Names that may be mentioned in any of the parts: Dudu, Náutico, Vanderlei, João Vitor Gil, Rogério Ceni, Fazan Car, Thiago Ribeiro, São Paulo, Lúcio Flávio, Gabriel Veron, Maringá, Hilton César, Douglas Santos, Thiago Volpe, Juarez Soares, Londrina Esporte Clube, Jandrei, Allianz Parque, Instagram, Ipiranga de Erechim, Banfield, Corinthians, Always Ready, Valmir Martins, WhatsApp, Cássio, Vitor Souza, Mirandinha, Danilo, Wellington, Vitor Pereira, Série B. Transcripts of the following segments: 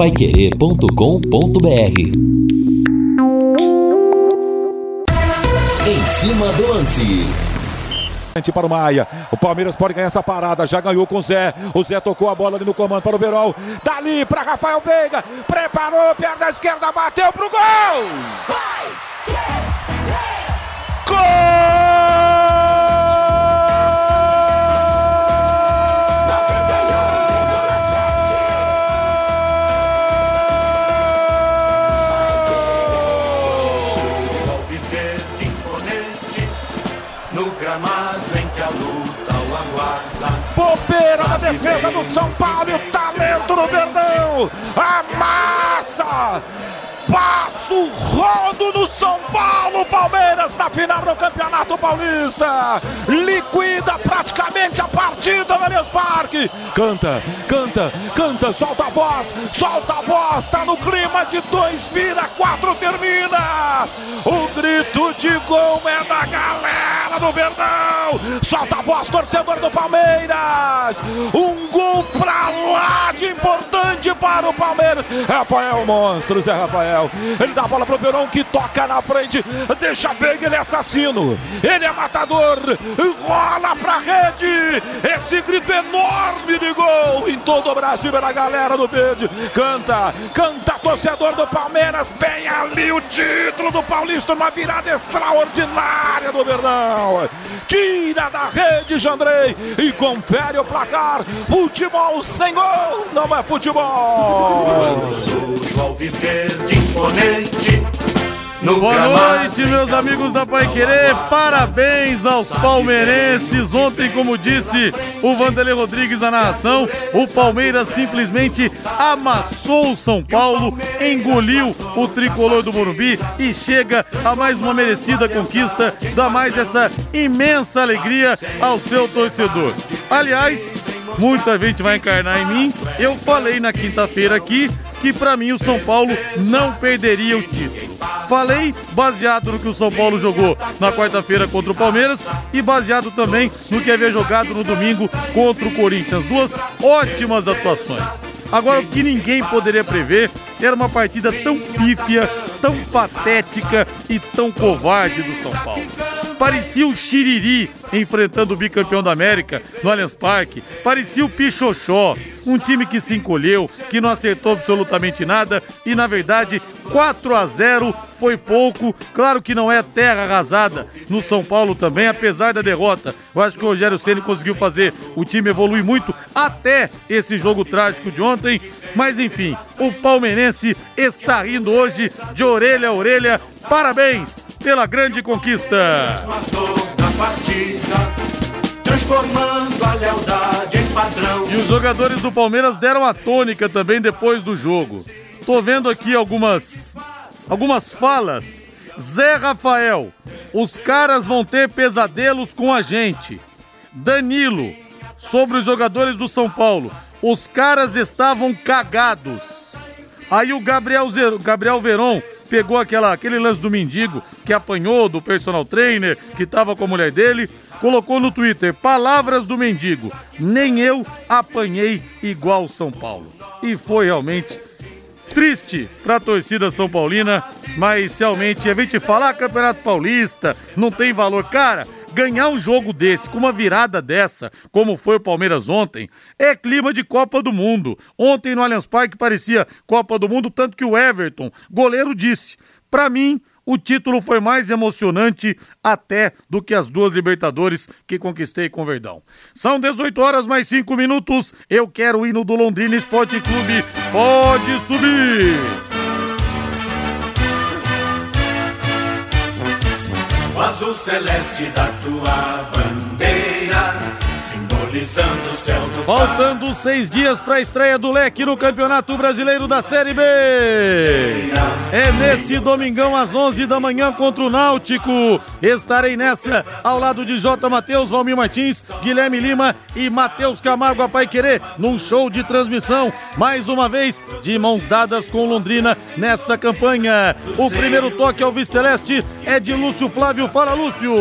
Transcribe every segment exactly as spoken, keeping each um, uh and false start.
paiquerê ponto com ponto br. Em cima do lance. Para o Maia, o Palmeiras pode ganhar essa parada, já ganhou com o Zé, o Zé tocou a bola ali no comando para o Verol, dali para Rafael Veiga, preparou, perna esquerda, bateu pro gol! Vai, que, que. Gol! Bobeira da defesa do São Paulo e o talento do Verdão, amassa, passa o rodo no São Paulo, Palmeiras na final do Campeonato Paulista, liquida praticamente a partida no Allianz Parque, canta, canta, canta, solta a voz, solta a voz, tá no clima de dois, vira, quatro, termina, o grito de gol é da galera do Verdão, solta a voz, torcedor do Palmeiras, um gol pra lá de importante para o Palmeiras, Rafael monstro, Zé Rafael, ele dá a bola pro Verão que toca na frente, deixa Veiga, ele é assassino, ele é matador, rola pra rede, esse grito enorme de gol em todo o Brasil pela galera do verde, canta, canta torcedor do Palmeiras, bem ali o título do Paulista, uma virada extraordinária do Verão, tira da rede Jandrei e confere o placar, futebol sem gol não é futebol. No Boa noite, meus amigos da Paiquerê, parabéns aos palmeirenses. Ontem, como disse o Vanderlei Rodrigues na narração, o Palmeiras simplesmente amassou o São Paulo, engoliu o tricolor do Morumbi e chega a mais uma merecida conquista, dá mais essa imensa alegria ao seu torcedor. Aliás, muita gente vai encarnar em mim, eu falei na quinta-feira aqui que pra mim o São Paulo não perderia o título. Falei baseado no que o São Paulo jogou na quarta-feira contra o Palmeiras e baseado também no que havia jogado no domingo contra o Corinthians. Duas ótimas atuações. Agora, o que ninguém poderia prever era uma partida tão pífia, tão patética e tão covarde do São Paulo. Parecia o Siriri enfrentando o bicampeão da América no Allianz Parque. Parecia o Pixoxó, um time que se encolheu, que não acertou absolutamente nada e, na verdade, quatro a zero foi pouco. Claro que não é terra arrasada no São Paulo também, apesar da derrota. Eu acho que o Rogério Ceni conseguiu fazer o time evoluir muito até esse jogo trágico de ontem. Mas, enfim, o palmeirense está rindo hoje de orelha a orelha. Parabéns pela grande conquista! Transformando a lealdade em padrão. E os jogadores do Palmeiras deram a tônica também depois do jogo. Tô vendo aqui algumas, algumas falas. Zé Rafael, os caras vão ter pesadelos com a gente. Danilo, sobre os jogadores do São Paulo, os caras estavam cagados. Aí o Gabriel, Gabriel Veron pegou aquela, aquele lance do mendigo que apanhou do personal trainer, que tava com a mulher dele, colocou no Twitter, palavras do mendigo, nem eu apanhei igual São Paulo. E foi realmente triste pra torcida São Paulina, mas realmente a gente fala, ah, Campeonato Paulista, não tem valor, cara. Ganhar um jogo desse, com uma virada dessa, como foi o Palmeiras ontem, é clima de Copa do Mundo. Ontem no Allianz Parque parecia Copa do Mundo, tanto que o Everton, goleiro, disse, pra mim, o título foi mais emocionante até do que as duas Libertadores que conquistei com o Verdão. São dezoito horas mais cinco minutos, eu quero o hino do Londrina Esporte Clube, pode subir! O azul celeste da tua bandeira, simbolizando o céu do... Faltando seis dias para a estreia do Leque no Campeonato Brasileiro da Série B. É nesse domingão às onze da manhã contra o Náutico. Estarei nessa ao lado de J. Matheus, Valmir Martins, Guilherme Lima e Matheus Camargo, a Paiquerê, num show de transmissão, mais uma vez, de mãos dadas com Londrina nessa campanha. O primeiro toque ao vice-celeste é de Lúcio Flávio. Fala, Lúcio!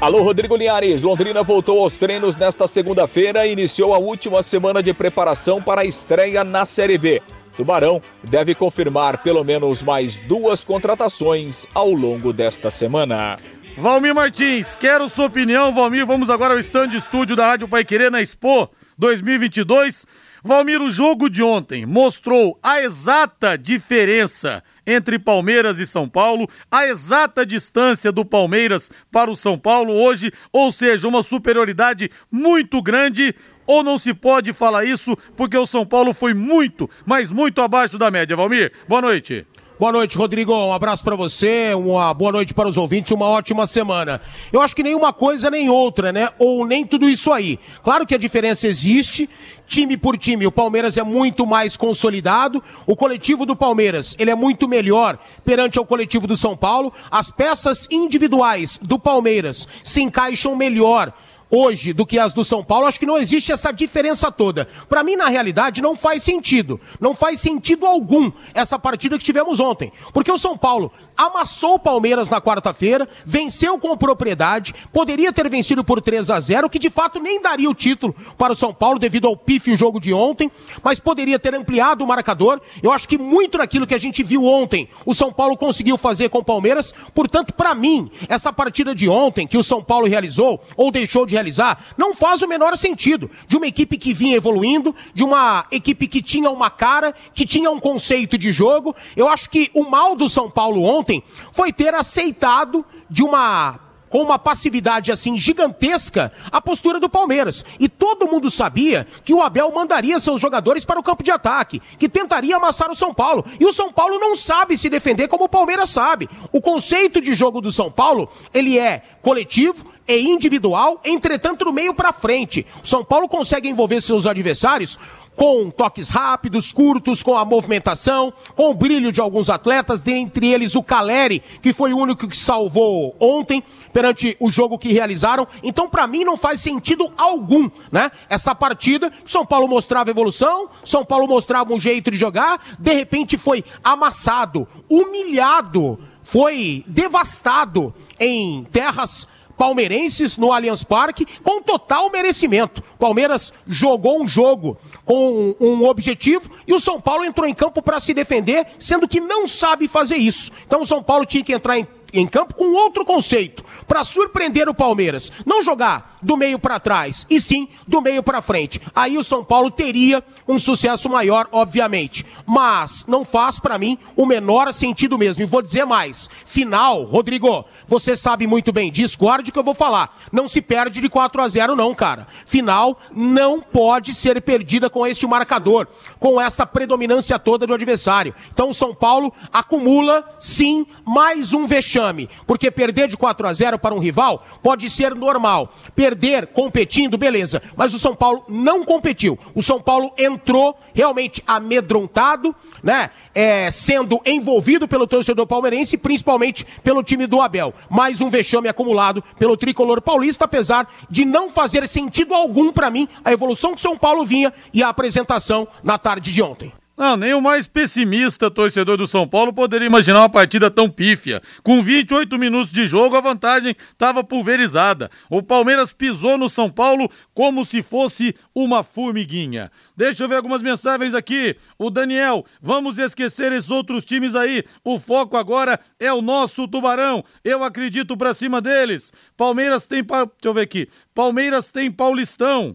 Alô, Rodrigo Linhares. Londrina voltou aos treinos nesta segunda-feira e iniciou a última semana de preparação para a estreia na Série B. Tubarão deve confirmar pelo menos mais duas contratações ao longo desta semana. Valmir Martins, quero sua opinião, Valmir. Vamos agora ao estande estúdio da Rádio Paiquerê na Expo dois mil e vinte e dois. Valmir, o jogo de ontem mostrou a exata diferença entre Palmeiras e São Paulo, a exata distância do Palmeiras para o São Paulo hoje, ou seja, uma superioridade muito grande, ou não se pode falar isso porque o São Paulo foi muito, mas muito abaixo da média. Valmir, boa noite. Boa noite, Rodrigo. Um abraço pra você, uma boa noite para os ouvintes, uma ótima semana. Eu acho que nem uma coisa nem outra, né? Ou nem tudo isso aí. Claro que a diferença existe, time por time. O Palmeiras é muito mais consolidado, o coletivo do Palmeiras, ele é muito melhor perante ao coletivo do São Paulo. As peças individuais do Palmeiras se encaixam melhor hoje do que as do São Paulo. Acho que não existe essa diferença toda. Pra mim, na realidade, não faz sentido. Não faz sentido algum essa partida que tivemos ontem. Porque o São Paulo amassou o Palmeiras na quarta-feira, venceu com propriedade, poderia ter vencido por três a zero, que de fato nem daria o título para o São Paulo devido ao pífio jogo de ontem, mas poderia ter ampliado o marcador. Eu acho que muito daquilo que a gente viu ontem, o São Paulo conseguiu fazer com o Palmeiras. Portanto, pra mim, essa partida de ontem que o São Paulo realizou, ou deixou de realizar, não faz o menor sentido de uma equipe que vinha evoluindo, de uma equipe que tinha uma cara, que tinha um conceito de jogo. Eu acho que o mal do São Paulo ontem foi ter aceitado de uma... com uma passividade assim gigantesca a postura do Palmeiras. E todo mundo sabia que o Abel mandaria seus jogadores para o campo de ataque, que tentaria amassar o São Paulo. E o São Paulo não sabe se defender como o Palmeiras sabe. O conceito de jogo do São Paulo, ele é coletivo, é individual, entretanto do meio para frente. O São Paulo consegue envolver seus adversários com toques rápidos, curtos, com a movimentação, com o brilho de alguns atletas, dentre eles o Calleri, que foi o único que salvou ontem perante o jogo que realizaram. Então, pra mim, não faz sentido algum, né? Essa partida, São Paulo mostrava evolução, São Paulo mostrava um jeito de jogar, de repente foi amassado, humilhado, foi devastado em terras palmeirenses no Allianz Parque, com total merecimento. Palmeiras jogou um jogo com um objetivo e o São Paulo entrou em campo para se defender, sendo que não sabe fazer isso. Então o São Paulo tinha que entrar em em campo com outro conceito, para surpreender o Palmeiras, não jogar do meio para trás, e sim do meio para frente. Aí o São Paulo teria um sucesso maior, obviamente, mas não faz para mim o menor sentido mesmo. E vou dizer mais, final, Rodrigo, você sabe muito bem disso, guarde que eu vou falar, não se perde de quatro a zero não, cara. Final não pode ser perdida com este marcador, com essa predominância toda do adversário. Então o São Paulo acumula, sim, mais um vexame, porque perder de quatro a zero para um rival pode ser normal. Perder competindo, beleza, mas o São Paulo não competiu. O São Paulo entrou realmente amedrontado, né? É, sendo envolvido pelo torcedor palmeirense, principalmente pelo time do Abel. Mais um vexame acumulado pelo tricolor paulista, apesar de não fazer sentido algum para mim a evolução que o São Paulo vinha e a apresentação na tarde de ontem. Não, nem o mais pessimista torcedor do São Paulo poderia imaginar uma partida tão pífia. Com vinte e oito minutos de jogo, a vantagem estava pulverizada. O Palmeiras pisou no São Paulo como se fosse uma formiguinha. Deixa eu ver algumas mensagens aqui. O Daniel, vamos esquecer esses outros times aí. O foco agora é o nosso Tubarão. Eu acredito pra cima deles. Palmeiras tem... Pa... Deixa eu ver aqui. Palmeiras tem Paulistão.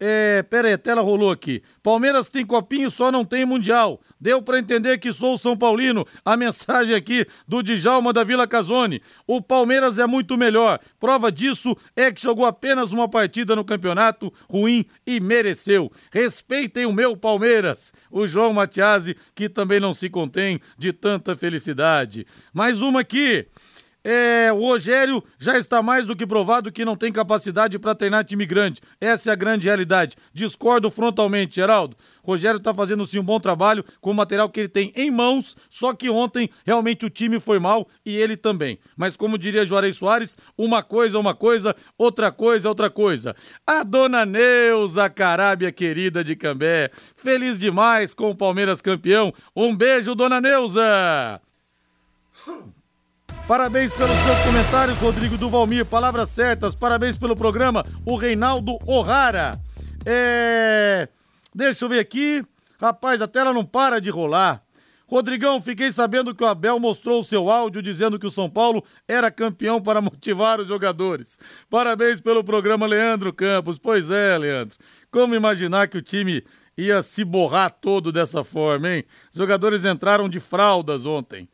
É, pera aí, a tela rolou aqui. Palmeiras tem copinho, só não tem mundial. Deu pra entender que sou São Paulino. A mensagem aqui do Djalma da Vila Casone. O Palmeiras é muito melhor. Prova disso é que jogou apenas uma partida no campeonato ruim e mereceu. Respeitem o meu Palmeiras. O João Matiasi, que também não se contém de tanta felicidade. Mais uma aqui. É, o Rogério já está mais do que provado que não tem capacidade para treinar time grande. Essa é a grande realidade. Discordo frontalmente, Geraldo. Rogério está fazendo sim um bom trabalho com o material que ele tem em mãos, só que ontem realmente o time foi mal e ele também. Mas como diria Juarez Soares, uma coisa é uma coisa, outra coisa é outra coisa. A dona Neuza Carábia, querida de Cambé, feliz demais com o Palmeiras campeão. Um beijo, dona Neuza! Parabéns pelos seus comentários, Rodrigo do Valmir. Palavras certas. Parabéns pelo programa, o Reinaldo O'Hara. É... Deixa eu ver aqui. Rapaz, a tela não para de rolar. Rodrigão, fiquei sabendo que o Abel mostrou o seu áudio dizendo que o São Paulo era campeão para motivar os jogadores. Parabéns pelo programa, Leandro Campos. Pois é, Leandro. Como imaginar que o time ia se borrar todo dessa forma, hein? Os jogadores entraram de fraldas ontem.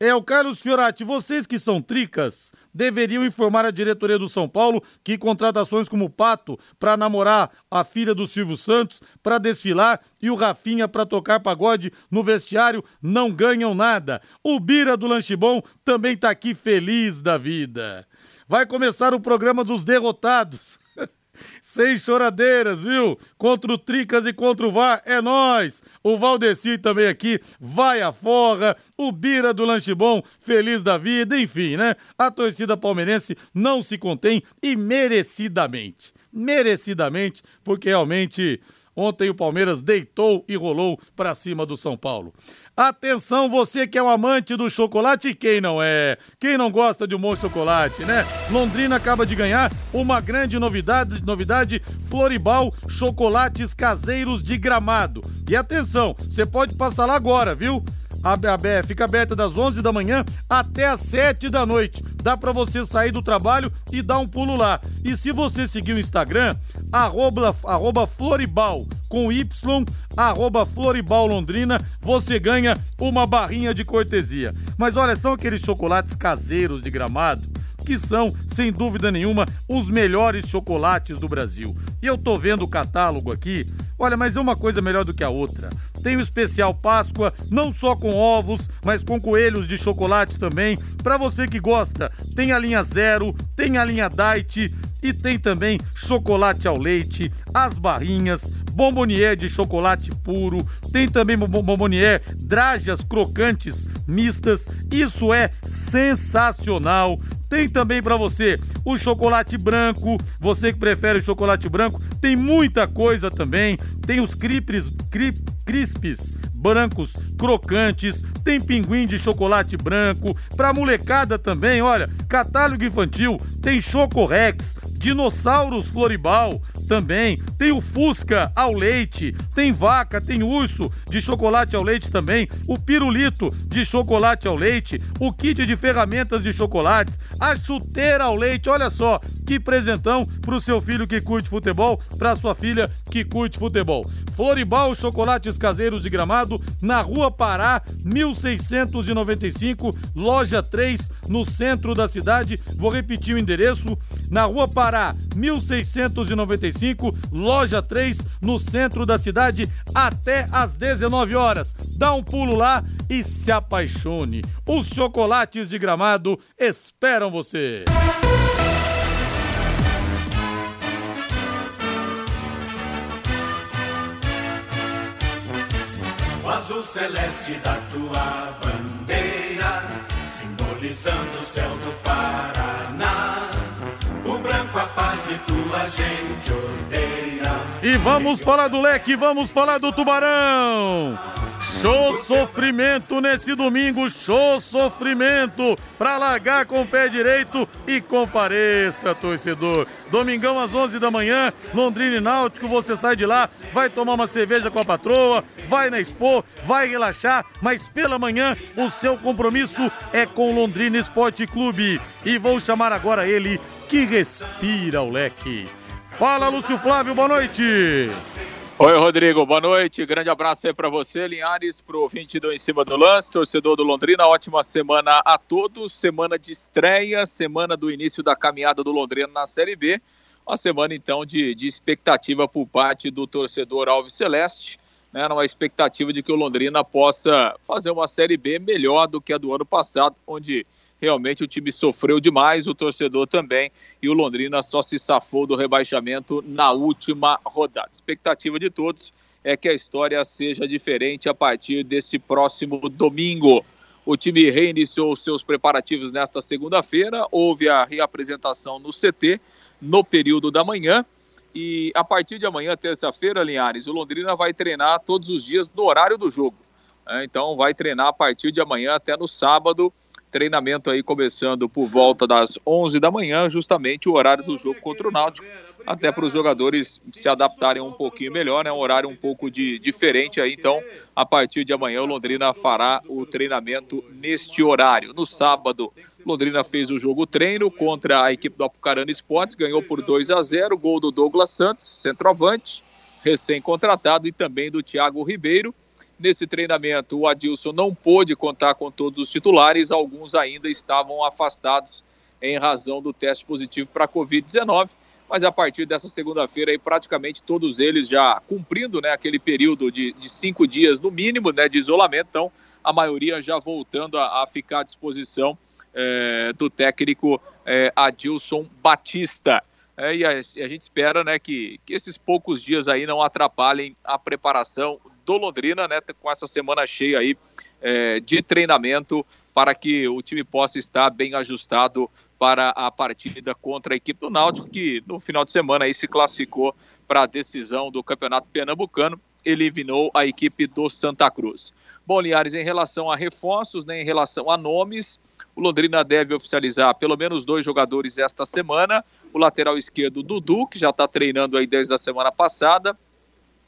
É, o Carlos Fiorati, vocês que são tricas deveriam informar a diretoria do São Paulo que contratações como o Pato para namorar a filha do Silvio Santos, para desfilar, e o Rafinha para tocar pagode no vestiário não ganham nada. O Bira do Lanche Bom também tá aqui feliz da vida. Vai começar o programa dos derrotados. Sem choradeiras, viu? Contra o Tricas e contra o V A R, é nóis! O Valdeci também aqui, vai a forra, o Bira do Lanche Bom, feliz da vida, enfim, né? A torcida palmeirense não se contém e merecidamente, merecidamente, porque realmente ontem o Palmeiras deitou e rolou pra cima do São Paulo. Atenção, você que é um amante do chocolate, quem não é? Quem não gosta de um bom chocolate, né? Londrina acaba de ganhar uma grande novidade, novidade Floribal Chocolates Caseiros de Gramado. E atenção, você pode passar lá agora, viu? A, a, fica aberta das onze da manhã até as sete da noite. Dá pra você sair do trabalho e dar um pulo lá. E se você seguir o Instagram, arroba, arroba Floribal com Y, arroba Floribal Londrina, você ganha uma barrinha de cortesia. Mas olha, são aqueles chocolates caseiros de Gramado que são, sem dúvida nenhuma, os melhores chocolates do Brasil. E eu tô vendo o catálogo aqui, olha, mas é uma coisa melhor do que a outra. Tem o especial Páscoa, não só com ovos, mas com coelhos de chocolate também. Pra você que gosta, tem a linha Zero, tem a linha Diet e tem também chocolate ao leite, as barrinhas, bombonier de chocolate puro, tem também bombonier, drajas crocantes mistas, isso é sensacional. Tem também pra você o chocolate branco, você que prefere o chocolate branco, tem muita coisa também. Tem os cripes, crip, crispes brancos crocantes, tem pinguim de chocolate branco, pra molecada também, olha, catálogo infantil, tem Chocorrex, dinossauros Floribal, também tem o Fusca ao leite, tem vaca, tem urso de chocolate ao leite também, o pirulito de chocolate ao leite, o kit de ferramentas de chocolates, a chuteira ao leite, olha só, que presentão pro seu filho que curte futebol, pra sua filha que curte futebol. Floribal Chocolates Caseiros de Gramado, na Rua Pará, mil seiscentos e noventa e cinco, loja três, no centro da cidade. Vou repetir o endereço, na Rua Pará, mil seiscentos e noventa e cinco, loja três, no centro da cidade, até às dezenove horas. Dá um pulo lá e se apaixone. Os chocolates de Gramado esperam você. O azul celeste da tua bandeira, simbolizando o céu do Paraná. O branco a paz e tua gente odeia. E vamos falar do Leque, vamos falar do Tubarão. Show sofrimento nesse domingo, show sofrimento pra largar com o pé direito e compareça, torcedor. Domingão às onze da manhã, Londrina e Náutico, você sai de lá, vai tomar uma cerveja com a patroa, vai na Expo, vai relaxar, mas pela manhã o seu compromisso é com o Londrina Esporte Clube. E vou chamar agora ele que respira o Leque. Fala, Lúcio Flávio, boa noite. Oi, Rodrigo, boa noite, grande abraço aí pra você, Linhares, pro vinte e dois em cima do lance, torcedor do Londrina, ótima semana a todos, semana de estreia, semana do início da caminhada do Londrina na Série B, uma semana então de, de expectativa por parte do torcedor Alves Celeste, né, numa expectativa de que o Londrina possa fazer uma Série B melhor do que a do ano passado, onde realmente o time sofreu demais, o torcedor também, e o Londrina só se safou do rebaixamento na última rodada. A expectativa de todos é que a história seja diferente a partir desse próximo domingo. O time reiniciou seus preparativos nesta segunda-feira, houve a reapresentação no C T no período da manhã, e a partir de amanhã, terça-feira, Linhares, o Londrina vai treinar todos os dias no horário do jogo. Então vai treinar a partir de amanhã até no sábado, treinamento aí começando por volta das onze da manhã, justamente o horário do jogo contra o Náutico, até para os jogadores se adaptarem um pouquinho melhor, né? Um horário um pouco de, diferente aí, então a partir de amanhã o Londrina fará o treinamento neste horário. No sábado, Londrina fez o jogo treino contra a equipe do Apucarana Esportes, ganhou por dois a zero, gol do Douglas Santos, centroavante, recém-contratado, e também do Thiago Ribeiro. Nesse treinamento, o Adilson não pôde contar com todos os titulares, alguns ainda estavam afastados em razão do teste positivo para a covid dezenove, mas a partir dessa segunda-feira, aí, praticamente todos eles já cumprindo, né, aquele período de, de cinco dias no mínimo, né, de isolamento, então a maioria já voltando a, a ficar à disposição é, do técnico é, Adilson Batista. É, e a, a gente espera, né, que, que esses poucos dias aí não atrapalhem a preparação do Londrina, né, com essa semana cheia aí, é, de treinamento, para que o time possa estar bem ajustado para a partida contra a equipe do Náutico, que no final de semana aí se classificou para a decisão do Campeonato Pernambucano, eliminou a equipe do Santa Cruz. Bom, Linhares, em relação a reforços, né, em relação a nomes, o Londrina deve oficializar pelo menos dois jogadores esta semana. O lateral esquerdo, Dudu, que já está treinando aí desde a semana passada,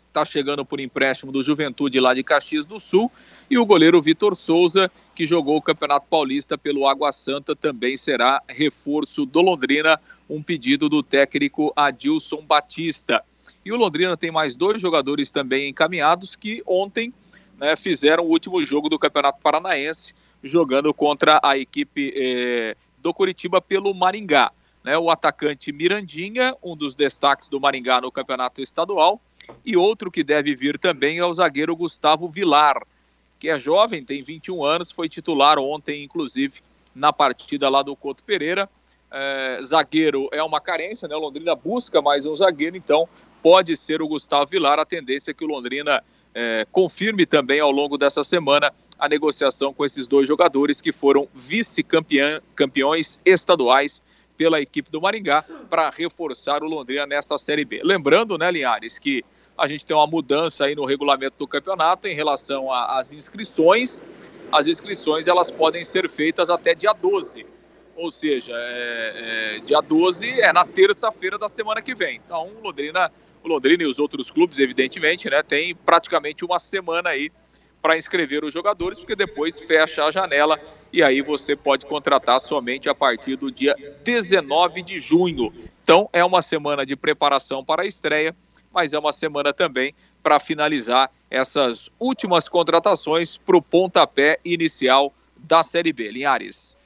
está chegando por empréstimo do Juventude lá de Caxias do Sul. E o goleiro Vitor Souza, que jogou o Campeonato Paulista pelo Água Santa, também será reforço do Londrina, um pedido do técnico Adilson Batista. E o Londrina tem mais dois jogadores também encaminhados que ontem, né, fizeram o último jogo do Campeonato Paranaense, jogando contra a equipe eh, do Coritiba pelo Maringá, né? O atacante Mirandinha, um dos destaques do Maringá no Campeonato Estadual, e outro que deve vir também é o zagueiro Gustavo Vilar, que é jovem, tem vinte e um anos, foi titular ontem, inclusive, na partida lá do Couto Pereira. É, zagueiro é uma carência, né? O Londrina busca mais um zagueiro, então pode ser o Gustavo Vilar. A tendência é que o Londrina É, confirme também ao longo dessa semana a negociação com esses dois jogadores que foram vice-campeões estaduais pela equipe do Maringá, para reforçar o Londrina nesta Série B. Lembrando, né, Linhares, que a gente tem uma mudança aí no regulamento do campeonato em relação às inscrições. As inscrições, elas podem ser feitas até dia doze, ou seja, é, é, dia doze é na terça-feira da semana que vem. Então o Londrina O Londrina e os outros clubes, evidentemente, né, tem praticamente uma semana aí para inscrever os jogadores, porque depois fecha a janela e aí você pode contratar somente a partir do dia dezenove de junho. Então é uma semana de preparação para a estreia, mas é uma semana também para finalizar essas últimas contratações para o pontapé inicial da Série B. Linhares.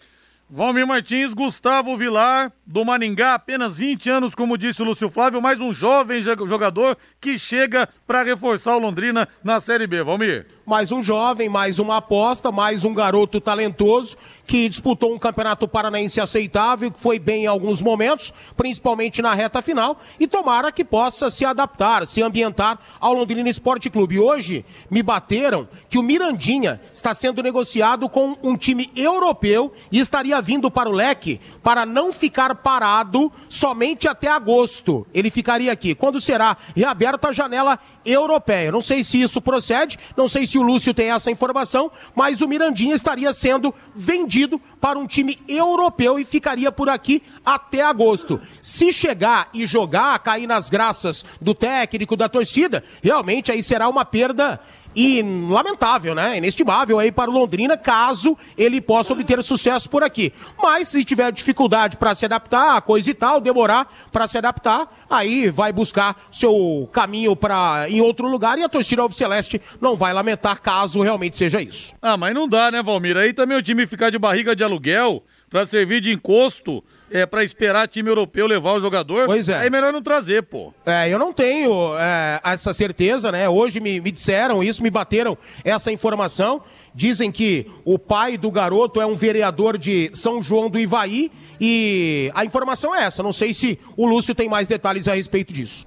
Valmir Martins, Gustavo Vilar, do Maringá, apenas vinte anos, como disse o Lúcio Flávio, mais um jovem jogador que chega para reforçar o Londrina na Série B, Valmir. Mais um jovem, mais uma aposta, mais um garoto talentoso que disputou um campeonato paranaense aceitável, que foi bem em alguns momentos, principalmente na reta final, e tomara que possa se adaptar, se ambientar ao Londrina Esporte Clube. Hoje me bateram que o Mirandinha está sendo negociado com um time europeu e estaria vindo para o Leque para não ficar parado somente até agosto. Ele ficaria aqui quando será reaberta a janela europeia. Não sei se isso procede, não sei se Se o Lúcio tem essa informação, mas o Mirandinha estaria sendo vendido para um time europeu e ficaria por aqui até agosto. Se chegar e jogar, cair nas graças do técnico, da torcida, realmente aí será uma perda e lamentável, né? Inestimável aí para o Londrina, caso ele possa obter sucesso por aqui. Mas se tiver dificuldade para se adaptar, coisa e tal, demorar para se adaptar, aí vai buscar seu caminho para em outro lugar, e a torcida alviceleste não vai lamentar, caso realmente seja isso. Ah, mas não dá, né, Valmir? Aí também o time ficar de barriga de aluguel para servir de encosto, é, pra esperar time europeu levar o jogador, pois é. É melhor não trazer, pô. É, eu não tenho é, essa certeza, né? Hoje me, me disseram isso, me bateram essa informação. Dizem que o pai do garoto é um vereador de São João do Ivaí, e a informação é essa. Não sei se o Lúcio tem mais detalhes a respeito disso.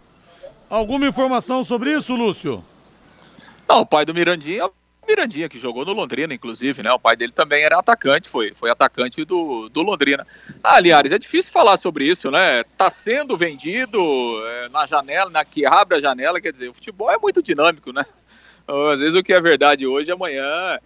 Alguma informação sobre isso, Lúcio? Não, o pai do Mirandinha... Mirandinha, que jogou no Londrina, inclusive, né? O pai dele também era atacante, foi, foi atacante do, do Londrina. Ah, Linhares, é difícil falar sobre isso, né? Tá sendo vendido é, na janela, na que abre a janela, quer dizer, o futebol é muito dinâmico, né? Às vezes o que é verdade hoje, amanhã é,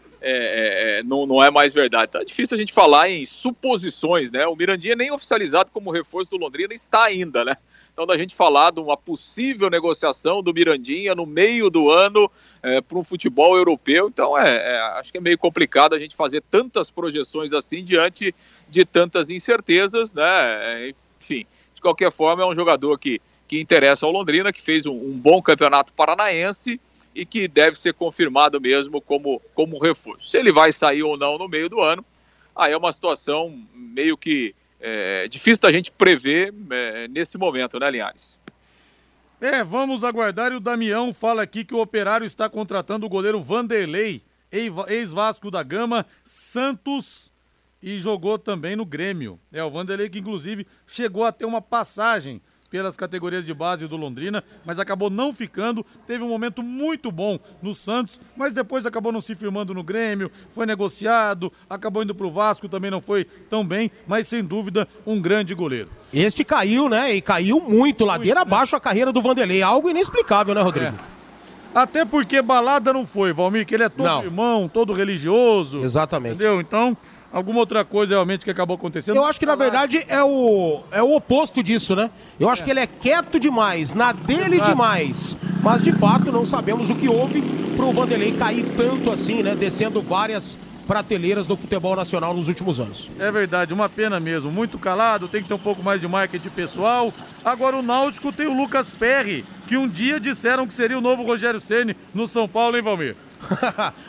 é, não, não é mais verdade. Tá difícil a gente falar em suposições, né? O Mirandinha nem oficializado como reforço do Londrina está ainda, né? Então, da gente falar de uma possível negociação do Mirandinha no meio do ano é, para um futebol europeu, então é, é, acho que é meio complicado a gente fazer tantas projeções assim diante de tantas incertezas, né? Enfim, de qualquer forma, é um jogador que, que interessa ao Londrina, que fez um, um bom campeonato paranaense e que deve ser confirmado mesmo como, como reforço. Se ele vai sair ou não no meio do ano, aí é uma situação meio que é, difícil da gente prever é, nesse momento, né, Linhares? É, vamos aguardar. E o Damião fala aqui que o Operário está contratando o goleiro Vanderlei, ex-Vasco da Gama, Santos, e jogou também no Grêmio. É, o Vanderlei que inclusive chegou a ter uma passagem pelas categorias de base do Londrina, mas acabou não ficando, teve um momento muito bom no Santos, mas depois acabou não se firmando no Grêmio, foi negociado, acabou indo pro Vasco, também não foi tão bem, mas sem dúvida um grande goleiro. Este caiu, né, e caiu muito, muito ladeira né? abaixo a carreira do Vanderlei, algo inexplicável, né, Rodrigo? É. Até porque balada não foi, Valmir, que ele é todo não. irmão, todo religioso. Exatamente. Entendeu? Então, alguma outra coisa realmente que acabou acontecendo. Eu acho que, na verdade, é o, é o oposto disso, né? Eu acho é. que ele é quieto demais, na dele Exato. demais. Mas, de fato, não sabemos o que houve para o Vanderlei cair tanto assim, né? Descendo várias prateleiras do futebol nacional nos últimos anos. É verdade, uma pena mesmo. Muito calado, tem que ter um pouco mais de marketing pessoal. Agora o Náutico tem o Lucas Perri, que um dia disseram que seria o novo Rogério Ceni no São Paulo, hein, Valmir?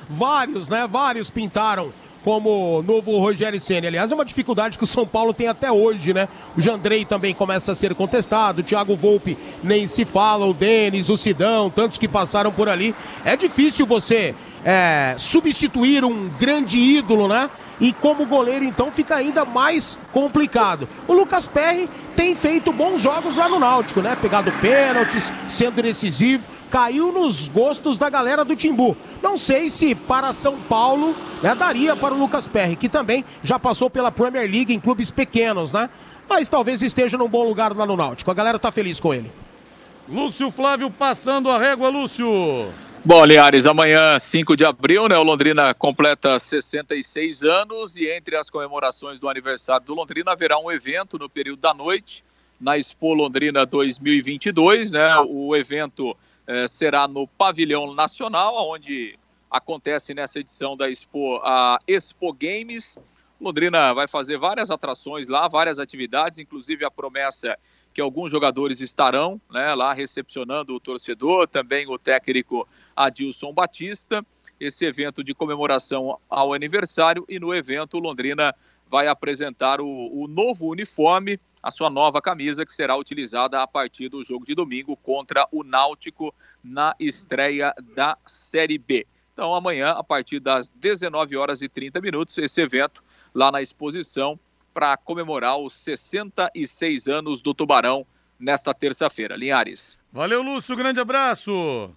Vários, né? Vários pintaram como novo Rogério Ceni. Aliás, é uma dificuldade que o São Paulo tem até hoje, né? O Jandrei também começa a ser contestado, o Thiago Volpe nem se fala, o Denis, o Sidão, tantos que passaram por ali. É difícil você é, substituir um grande ídolo, né? E como goleiro, então, fica ainda mais complicado. O Lucas Perri tem feito bons jogos lá no Náutico, né? Pegado pênaltis, sendo decisivo. Caiu nos gostos da galera do Timbu. Não sei se para São Paulo, né, daria para o Lucas Perri, que também já passou pela Premier League em clubes pequenos, né? Mas talvez esteja num bom lugar lá no Náutico. A galera tá feliz com ele. Lúcio Flávio passando a régua, Lúcio. Bom, Linhares, amanhã, cinco de abril, né, o Londrina completa sessenta e seis anos e entre as comemorações do aniversário do Londrina haverá um evento no período da noite na Expo Londrina dois mil e vinte e dois, né? O evento É, será no Pavilhão Nacional, onde acontece nessa edição da Expo, a Expo Games. Londrina vai fazer várias atrações lá, várias atividades, inclusive a promessa que alguns jogadores estarão, né, lá recepcionando o torcedor, também o técnico Adilson Batista. Esse evento de comemoração ao aniversário, e no evento Londrina vai apresentar o, o novo uniforme, a sua nova camisa, que será utilizada a partir do jogo de domingo contra o Náutico na estreia da Série B. Então, amanhã, a partir das dezenove horas e trinta minutos, esse evento lá na exposição para comemorar os sessenta e seis anos do Tubarão nesta terça-feira. Linhares. Valeu, Lúcio. Grande abraço.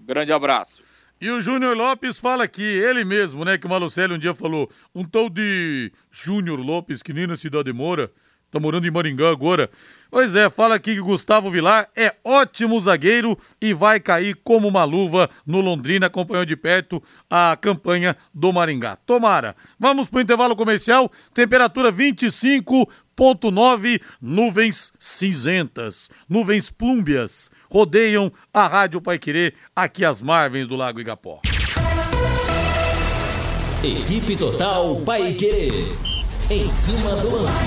Grande abraço. E o Júnior Lopes fala aqui, ele mesmo, né, que o Malucelli um dia falou, um tal de Júnior Lopes, que nem na cidade mora, tá morando em Maringá agora. Pois é, fala aqui que Gustavo Vilar é ótimo zagueiro e vai cair como uma luva no Londrina, acompanhou de perto a campanha do Maringá. Tomara. Vamos pro intervalo comercial, temperatura vinte e cinco ponto nove, nuvens cinzentas, nuvens plúmbias, rodeiam a Rádio Paiquerê, aqui às margens do Lago Igapó. Equipe Total Paiquerê. Em cima do lance.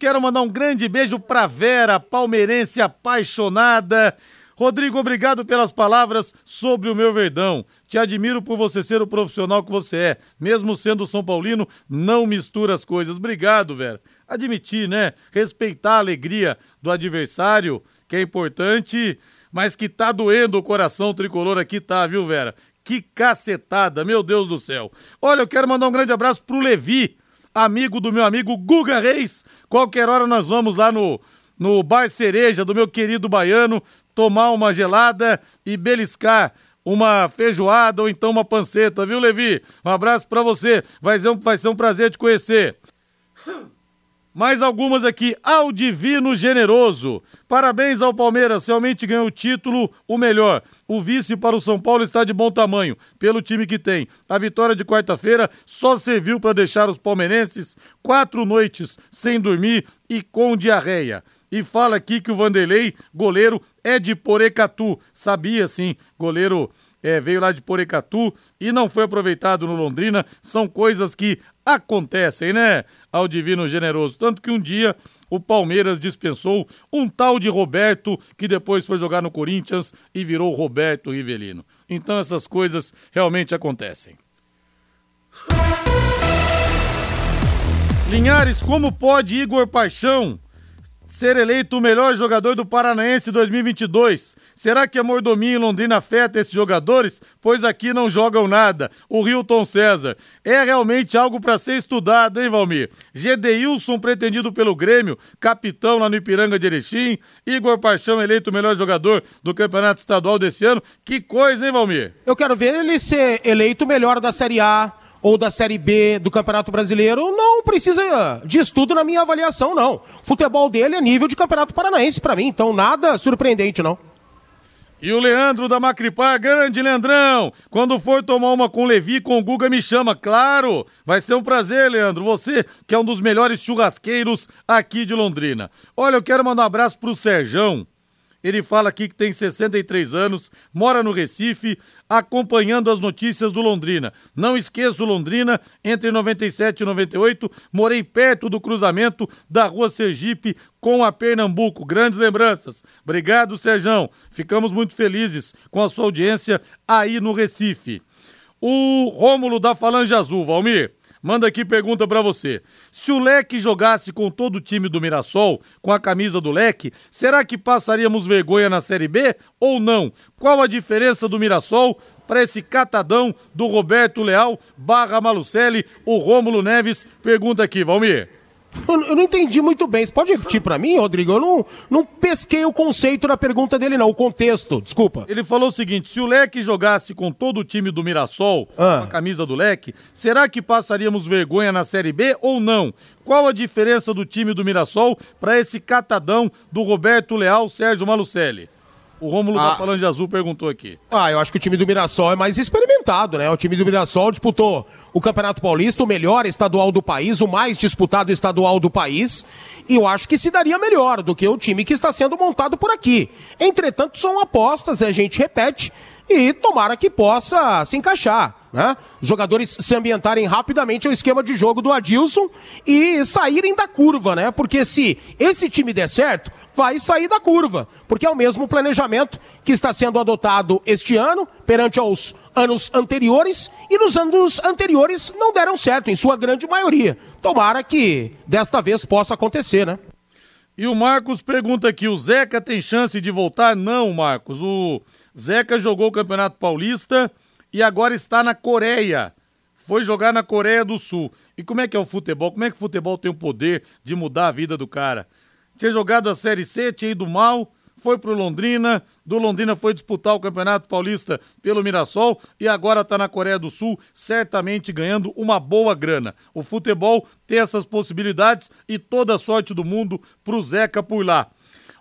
Quero mandar um grande beijo pra Vera, palmeirense apaixonada. Rodrigo, obrigado pelas palavras sobre o meu Verdão. Te admiro por você ser o profissional que você é. Mesmo sendo São Paulino, não mistura as coisas. Obrigado, Vera. Admitir, né? Respeitar a alegria do adversário, que é importante, mas que tá doendo o coração tricolor aqui, tá, viu, Vera? Que cacetada, meu Deus do céu. Olha, eu quero mandar um grande abraço pro Levi, amigo do meu amigo Guga Reis. Qualquer hora nós vamos lá no, no Bar Cereja do meu querido baiano, tomar uma gelada e beliscar uma feijoada ou então uma panceta, viu, Levi? Um abraço pra você, vai ser um, vai ser um prazer te conhecer. Mais algumas aqui, ao Divino Generoso. Parabéns ao Palmeiras, realmente ganhou o título, o melhor. O vice para o São Paulo está de bom tamanho, pelo time que tem. A vitória de quarta-feira só serviu para deixar os palmeirenses quatro noites sem dormir e com diarreia. e fala aqui que o Vanderlei, goleiro, é de Porecatu. Sabia sim, goleiro é, veio lá de Porecatu e não foi aproveitado no Londrina. São coisas que acontecem, né? Ao divino generoso. Tanto que um dia o Palmeiras dispensou um tal de Roberto, que depois foi jogar no Corinthians e virou Roberto Rivelino. Então essas coisas realmente acontecem. Linhares, como pode Igor Paixão ser eleito o melhor jogador do Paranaense dois mil e vinte e dois? Será que a mordomia em Londrina afeta esses jogadores? Pois aqui não jogam nada. O Hilton César. É realmente algo para ser estudado, hein, Valmir? Gedeilson, pretendido pelo Grêmio, capitão lá no Ipiranga de Erechim. Igor Paixão, eleito o melhor jogador do Campeonato Estadual desse ano. Que coisa, hein, Valmir? Eu quero ver ele ser eleito o melhor da Série A ou da Série B do Campeonato Brasileiro. Não precisa de estudo na minha avaliação, não. O futebol dele é nível de Campeonato Paranaense pra mim, então nada surpreendente, não. E o Leandro da Macripá, grande Leandrão, quando for tomar uma com o Levi, com o Guga, me chama, claro, vai ser um prazer, Leandro, você que é um dos melhores churrasqueiros aqui de Londrina. Olha, eu quero mandar um abraço pro Serjão. Ele fala aqui que tem sessenta e três anos, mora no Recife, acompanhando as notícias do Londrina. Não esqueço Londrina, entre noventa e sete e noventa e oito, morei perto do cruzamento da Rua Sergipe com a Pernambuco. Grandes lembranças. Obrigado, Serjão. Ficamos muito felizes com a sua audiência aí no Recife. O Rômulo da Falange Azul, Valmir, manda aqui pergunta pra você. Se o Leque jogasse com todo o time do Mirassol, com a camisa do Leque, será que passaríamos vergonha na Série B ou não? Qual a diferença do Mirassol para esse catadão do Roberto Leal barra Malucelli? O Rômulo Neves pergunta aqui, Valmir. Eu, eu não entendi muito bem. Você pode repetir pra mim, Rodrigo? Eu não, não pesquei o conceito da pergunta dele, não. O contexto, desculpa. Ele falou o seguinte, se o Leque jogasse com todo o time do Mirassol, ah. com a camisa do Leque, será que passaríamos vergonha na Série B ou não? Qual a diferença do time do Mirassol para esse catadão do Roberto Leal, Sérgio Malucelli? O Rômulo ah. da Falange Azul perguntou aqui. Ah, eu acho que o time do Mirassol é mais experimentado, né? O time do Mirassol disputou o Campeonato Paulista, o melhor estadual do país, o mais disputado estadual do país, e eu acho que se daria melhor do que o time que está sendo montado por aqui. Entretanto, são apostas, a gente repete, e tomara que possa se encaixar. Né? Os jogadores se ambientarem rapidamente ao esquema de jogo do Adilson e saírem da curva, né? Porque se esse time der certo, vai sair da curva, porque é o mesmo planejamento que está sendo adotado este ano, perante aos anos anteriores, e nos anos anteriores não deram certo, em sua grande maioria. Tomara que desta vez possa acontecer, né? E o Marcos pergunta aqui, o Zeca tem chance de voltar? Não, Marcos, o Zeca jogou o Campeonato Paulista e agora está na Coreia, foi jogar na Coreia do Sul. E como é que é o futebol? Como é que o futebol tem o poder de mudar a vida do cara? Tinha jogado a Série C, tinha ido mal, foi pro Londrina, do Londrina foi disputar o Campeonato Paulista pelo Mirassol e agora tá na Coreia do Sul, certamente ganhando uma boa grana. O futebol tem essas possibilidades e toda a sorte do mundo pro Zeca por lá.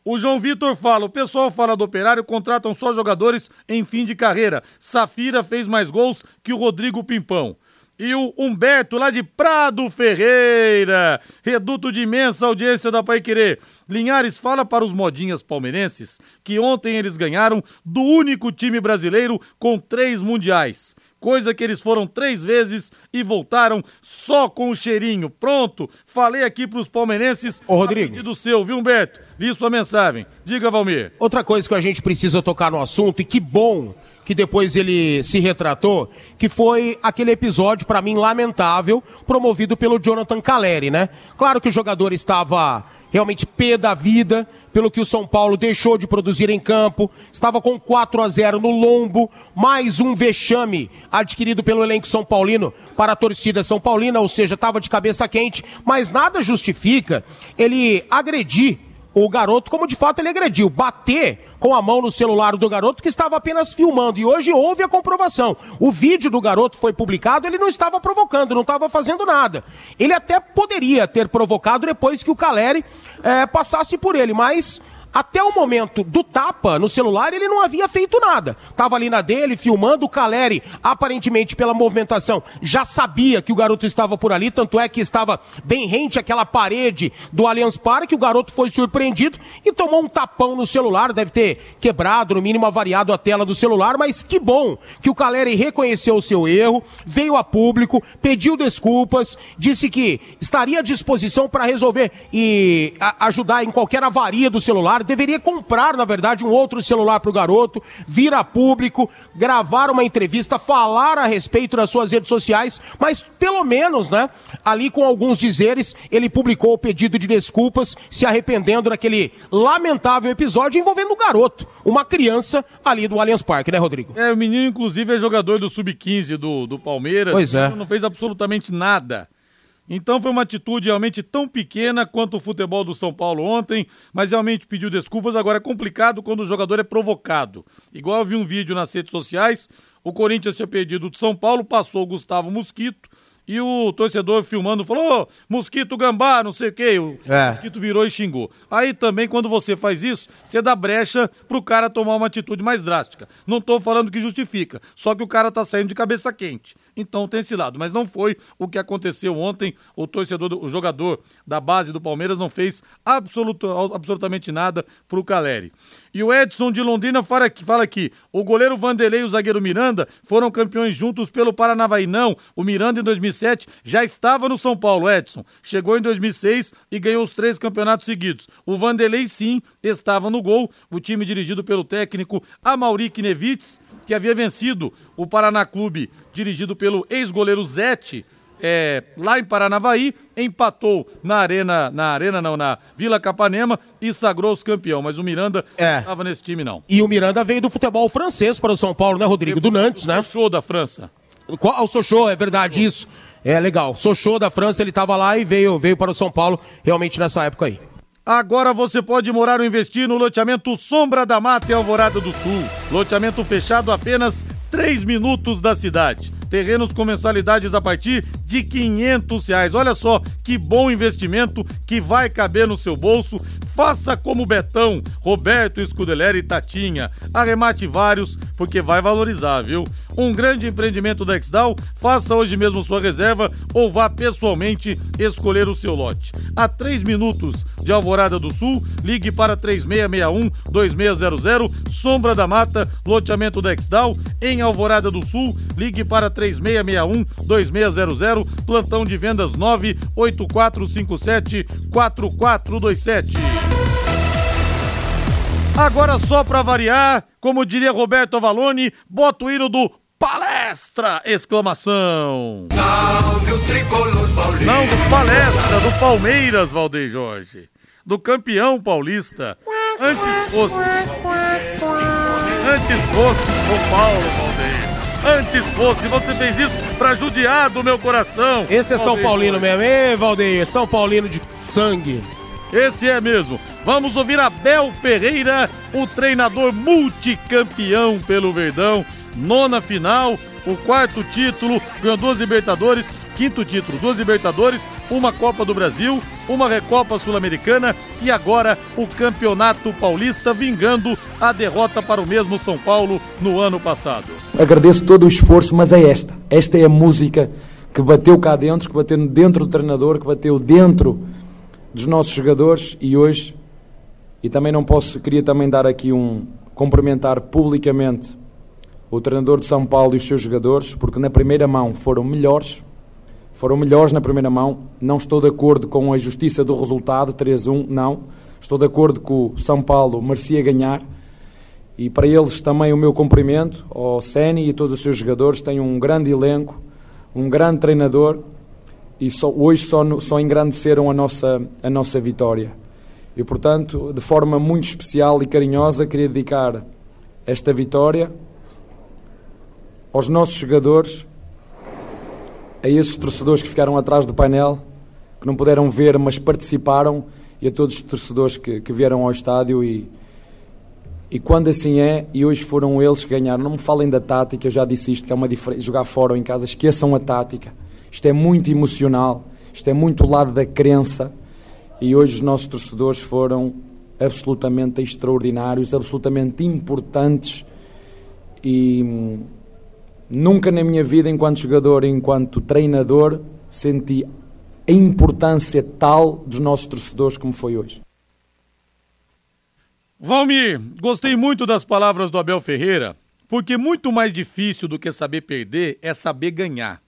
O João Vitor fala, o pessoal fala do Operário, contratam só jogadores em fim de carreira. Safira fez mais gols que o Rodrigo Pimpão. E o Humberto, lá de Prado Ferreira, reduto de imensa audiência da Paiquerê. Linhares, fala para os modinhas palmeirenses que ontem eles ganharam do único time brasileiro com três mundiais. Coisa que eles foram três vezes e voltaram só com o cheirinho. Pronto, falei aqui para os palmeirenses. Ô, Rodrigo, a pedido seu, viu, Humberto? Li sua mensagem. Diga, Valmir. Outra coisa que a gente precisa tocar no assunto, e que bom que depois ele se retratou, que foi aquele episódio, para mim, lamentável, promovido pelo Jonathan Calleri, né? Claro que o jogador estava realmente pé da vida pelo que o São Paulo deixou de produzir em campo, estava com quatro a zero no lombo, mais um vexame adquirido pelo elenco São Paulino para a torcida São Paulina, ou seja, estava de cabeça quente, mas nada justifica ele agredir o garoto, como de fato ele agrediu, bater com a mão no celular do garoto que estava apenas filmando, e hoje houve a comprovação. O vídeo do garoto foi publicado, ele não estava provocando, não estava fazendo nada. Ele até poderia ter provocado depois que o Calleri eh, passasse por ele, mas Até o momento do tapa no celular, ele não havia feito nada. Tava ali na dele, filmando. O Calleri, aparentemente, pela movimentação, já sabia que o garoto estava por ali, tanto é que estava bem rente àquela parede do Allianz Parque. O garoto foi surpreendido e tomou um tapão no celular, deve ter quebrado, no mínimo avariado a tela do celular, mas que bom que o Calleri reconheceu o seu erro, veio a público, pediu desculpas, disse que estaria à disposição para resolver e a- ajudar em qualquer avaria do celular, deveria comprar, na verdade, um outro celular para o garoto, vir a público, gravar uma entrevista, falar a respeito das suas redes sociais, mas pelo menos, né, ali com alguns dizeres, ele publicou o pedido de desculpas, se arrependendo daquele lamentável episódio envolvendo o garoto, uma criança ali do Allianz Parque, né, Rodrigo? É, o menino, inclusive, é jogador do sub quinze do, do Palmeiras. Pois é. Não fez absolutamente nada. Então foi uma atitude realmente tão pequena quanto o futebol do São Paulo ontem, mas realmente pediu desculpas. Agora é complicado quando o jogador é provocado. Igual eu vi um vídeo nas redes sociais, o Corinthians tinha perdido do São Paulo, passou o Gustavo Mosquito e o torcedor filmando falou, oh, Mosquito Gambá, não sei o quê. O é. Mosquito virou e xingou. Aí também quando você faz isso, você dá brecha pro cara tomar uma atitude mais drástica. Não tô falando que justifica, só que o cara tá saindo de cabeça quente. Então tem esse lado, mas não foi o que aconteceu ontem. O torcedor, o jogador da base do Palmeiras não fez absoluto, absolutamente nada pro Calleri. E o Edson de Londrina fala aqui, fala aqui, o goleiro Vanderlei e o zagueiro Miranda foram campeões juntos pelo Paranavainão. O Miranda em dois mil e sete já estava no São Paulo, Edson. Chegou em dois mil e seis e ganhou os três campeonatos seguidos. O Vanderlei sim estava no gol, o time dirigido pelo técnico Amauri Knevitz, que havia vencido o Paraná Clube, dirigido pelo ex-goleiro Zete, é, lá em Paranavaí, empatou na arena, na arena não, na Vila Capanema e sagrou-se campeão, mas o Miranda é. não estava nesse time não. E o Miranda veio do futebol francês para o São Paulo, né, Rodrigo? Depois, do Nantes, né? O Sochaux da França. Qual, o Sochaux, é verdade, Sochaux. Isso. É, legal. Sochaux da França, ele estava lá e veio, veio para o São Paulo realmente nessa época aí. Agora você pode morar ou investir no loteamento Sombra da Mata em Alvorada do Sul. Loteamento fechado a apenas três minutos da cidade. Terrenos com mensalidades a partir de quinhentos reais. Olha só que bom investimento que vai caber no seu bolso. Faça como Betão, Roberto Scudeleri e Tatinha. Arremate vários, porque vai valorizar, viu? Um grande empreendimento da Exdal. Faça hoje mesmo sua reserva ou vá pessoalmente escolher o seu lote. A três minutos de Alvorada do Sul, ligue para três seis seis um, dois seis zero zero. Sombra da Mata, loteamento da Exdal. Em Alvorada do Sul, ligue para três seis seis um, dois seis zero zero. Plantão de vendas nove oito quatro cinco sete, quatro quatro dois sete. Agora só pra variar, como diria Roberto Avalone, bota o hino do Palestra! Exclamação! Salve o tricolor paulista! Não, do Palestra, do Palmeiras, Valdeir Jorge. Do campeão paulista. Antes fosse... Antes fosse São Paulo, Valdeir. Antes fosse, você fez isso pra judiar do meu coração. Esse é São Paulino mesmo, hein, Valdeir? São Paulino de sangue. Esse é mesmo. Vamos ouvir Abel Ferreira, o treinador multicampeão pelo Verdão. Nona final, o quarto título, ganhou duas Libertadores, quinto título, duas Libertadores, uma Copa do Brasil, uma Recopa Sul-Americana e agora o Campeonato Paulista, vingando a derrota para o mesmo São Paulo no ano passado. Agradeço todo o esforço, mas é esta. Esta é a música que bateu cá dentro, que bateu dentro do treinador, que bateu dentro dos nossos jogadores e hoje, e também não posso, queria também dar aqui um, cumprimentar publicamente o treinador de São Paulo e os seus jogadores, porque na primeira mão foram melhores, foram melhores na primeira mão, não estou de acordo com a justiça do resultado, três a um, não, estou de acordo que o São Paulo merecia ganhar e para eles também o meu cumprimento, ao Ceni e a todos os seus jogadores, têm um grande elenco, um grande treinador, e só, hoje só, só engrandeceram a nossa, a nossa vitória. E, portanto, de forma muito especial e carinhosa, queria dedicar esta vitória aos nossos jogadores, a esses torcedores que ficaram atrás do painel, que não puderam ver, mas participaram, e a todos os torcedores que, que vieram ao estádio. E, e quando assim é, e hoje foram eles que ganharam. Não me falem da tática, eu já disse isto, que é uma diferença, jogar fora ou em casa, esqueçam a tática. Isto é muito emocional, isto é muito o lado da crença e hoje os nossos torcedores foram absolutamente extraordinários, absolutamente importantes, e nunca na minha vida, enquanto jogador, enquanto treinador, senti a importância tal dos nossos torcedores como foi hoje. Valmir, gostei muito das palavras do Abel Ferreira, porque muito mais difícil do que saber perder é saber ganhar.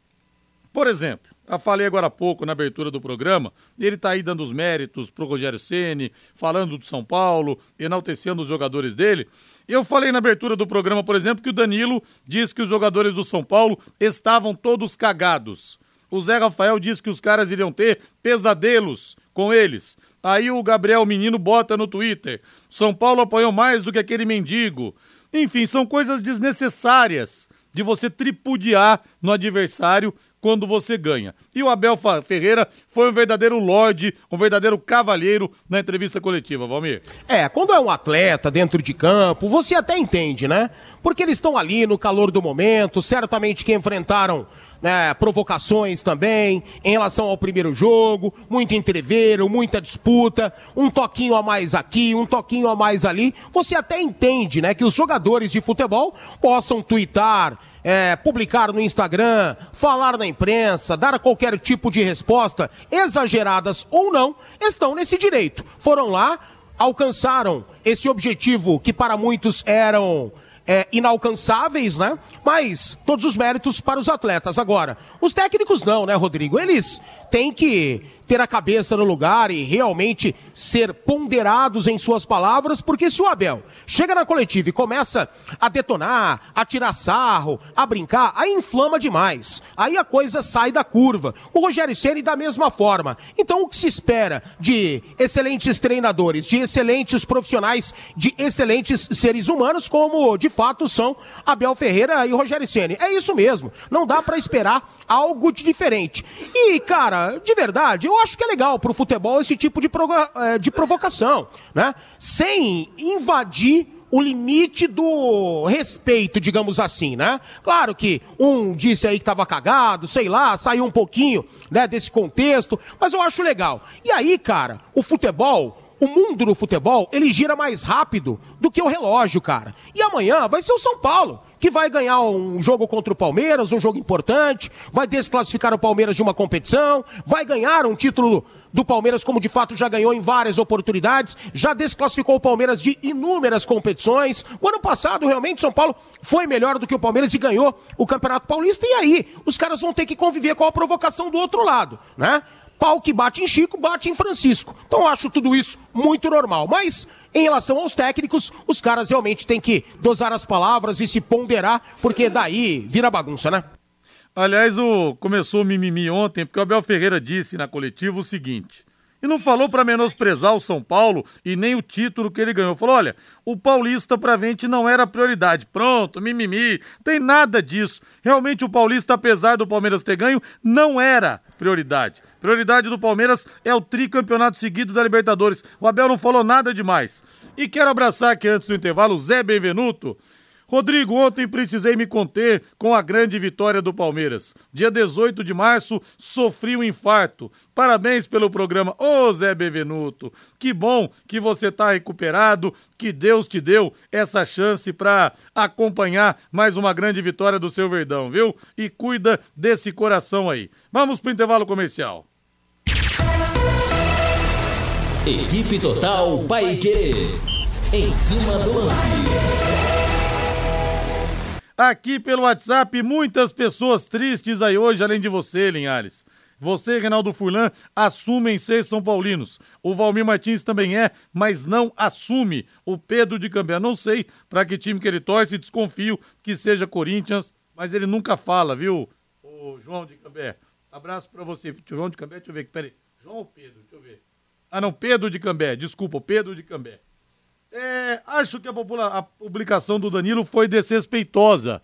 Por exemplo, eu falei agora há pouco na abertura do programa, ele está aí dando os méritos para o Rogério Ceni, falando do São Paulo, enaltecendo os jogadores dele. Eu falei na abertura do programa, por exemplo, que o Danilo disse que os jogadores do São Paulo estavam todos cagados. O Zé Rafael disse que os caras iriam ter pesadelos com eles. Aí o Gabriel Menino bota no Twitter: São Paulo apanhou mais do que aquele mendigo. Enfim, são coisas desnecessárias de você tripudiar no adversário quando você ganha. E o Abel Ferreira foi um verdadeiro lorde, um verdadeiro cavalheiro na entrevista coletiva, Valmir. É, quando é um atleta dentro de campo, você até entende, né? Porque eles estão ali no calor do momento, certamente que enfrentaram, né, provocações também em relação ao primeiro jogo, muito entreveiro, muita disputa, um toquinho a mais aqui, um toquinho a mais ali. Você até entende, né, que os jogadores de futebol possam twittar, É, publicar no Instagram, falar na imprensa, dar qualquer tipo de resposta, exageradas ou não, estão nesse direito. Foram lá, alcançaram esse objetivo que para muitos eram é, inalcançáveis, né? Mas todos os méritos para os atletas. Agora, os técnicos não, né, Rodrigo? Eles têm que ter a cabeça no lugar e realmente ser ponderados em suas palavras, porque se o Abel chega na coletiva e começa a detonar, a tirar sarro, a brincar, aí inflama demais, aí a coisa sai da curva. O Rogério Ceni da mesma forma. Então o que se espera de excelentes treinadores, de excelentes profissionais, de excelentes seres humanos, como de fato são Abel Ferreira e Rogério Ceni? É isso mesmo, não dá pra esperar algo de diferente. E cara, de verdade, eu Eu acho que é legal pro futebol esse tipo de, pro, de provocação, né? Sem invadir o limite do respeito, digamos assim, né? Claro que um disse aí que tava cagado, sei lá, saiu um pouquinho, né, desse contexto, mas eu acho legal. E aí, cara, o futebol... O mundo do futebol, ele gira mais rápido do que o relógio, cara. E amanhã vai ser o São Paulo, que vai ganhar um jogo contra o Palmeiras, um jogo importante, vai desclassificar o Palmeiras de uma competição, vai ganhar um título do Palmeiras, como de fato já ganhou em várias oportunidades, já desclassificou o Palmeiras de inúmeras competições. O ano passado, realmente, o São Paulo foi melhor do que o Palmeiras e ganhou o Campeonato Paulista. E aí, os caras vão ter que conviver com a provocação do outro lado, né? Pau que bate em Chico, bate em Francisco. Então eu acho tudo isso muito normal. Mas, em relação aos técnicos, os caras realmente têm que dosar as palavras e se ponderar, porque daí vira bagunça, né? Aliás, o... começou o mimimi ontem, porque o Abel Ferreira disse na coletiva o seguinte, e não falou para menosprezar o São Paulo e nem o título que ele ganhou. Falou, olha, o Paulista pra gente não era prioridade. Pronto, mimimi, tem nada disso. Realmente o Paulista, apesar do Palmeiras ter ganho, não era prioridade. Prioridade do Palmeiras é o tricampeonato seguido da Libertadores. O Abel não falou nada demais. E quero abraçar aqui antes do intervalo o Zé Benvenuto. Rodrigo, ontem precisei me conter com a grande vitória do Palmeiras. Dia dezoito de março, sofri um infarto. Parabéns pelo programa. Ô, Zé Benvenuto, que bom que você está recuperado, que Deus te deu essa chance para acompanhar mais uma grande vitória do seu Verdão, viu? E cuida desse coração aí. Vamos para o intervalo comercial. Equipe Total Paiquerê. Em cima do lance. Aqui pelo WhatsApp, muitas pessoas tristes aí hoje, além de você, Linhares. Você, Reinaldo Furlan, assumem ser São Paulinos. O Valmir Martins também é, mas não assume. O Pedro de Cambé, não sei para que time que ele torce, desconfio que seja Corinthians, mas ele nunca fala, viu? O João de Cambé, abraço para você. João de Cambé, deixa eu ver aqui, peraí. João ou Pedro, deixa eu ver. Ah não, Pedro de Cambé, desculpa, Pedro de Cambé. É, acho que a, popula- a publicação do Danilo foi desrespeitosa.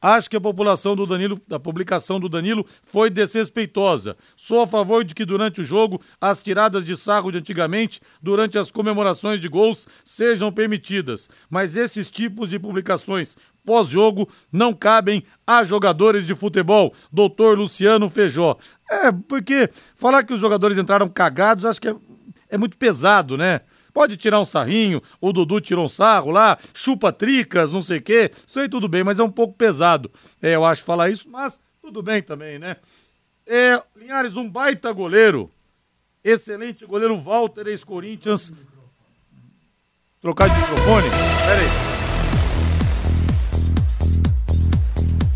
Acho que a população do Danilo, a publicação do Danilo foi desrespeitosa. Sou a favor de que durante o jogo as tiradas de sarro de antigamente, durante as comemorações de gols, sejam permitidas. Mas esses tipos de publicações pós-jogo não cabem a jogadores de futebol. Doutor Luciano Feijó. É, porque falar que os jogadores entraram cagados, acho que é, é muito pesado, né? Pode tirar um sarrinho, o Dudu tirou um sarro lá, chupa tricas, não sei o quê, isso aí tudo bem, mas é um pouco pesado, é, eu acho, falar isso, mas tudo bem também, né? É, Linhares, um baita goleiro, excelente goleiro, Walter, ex-Corinthians. Trocar de microfone? Pera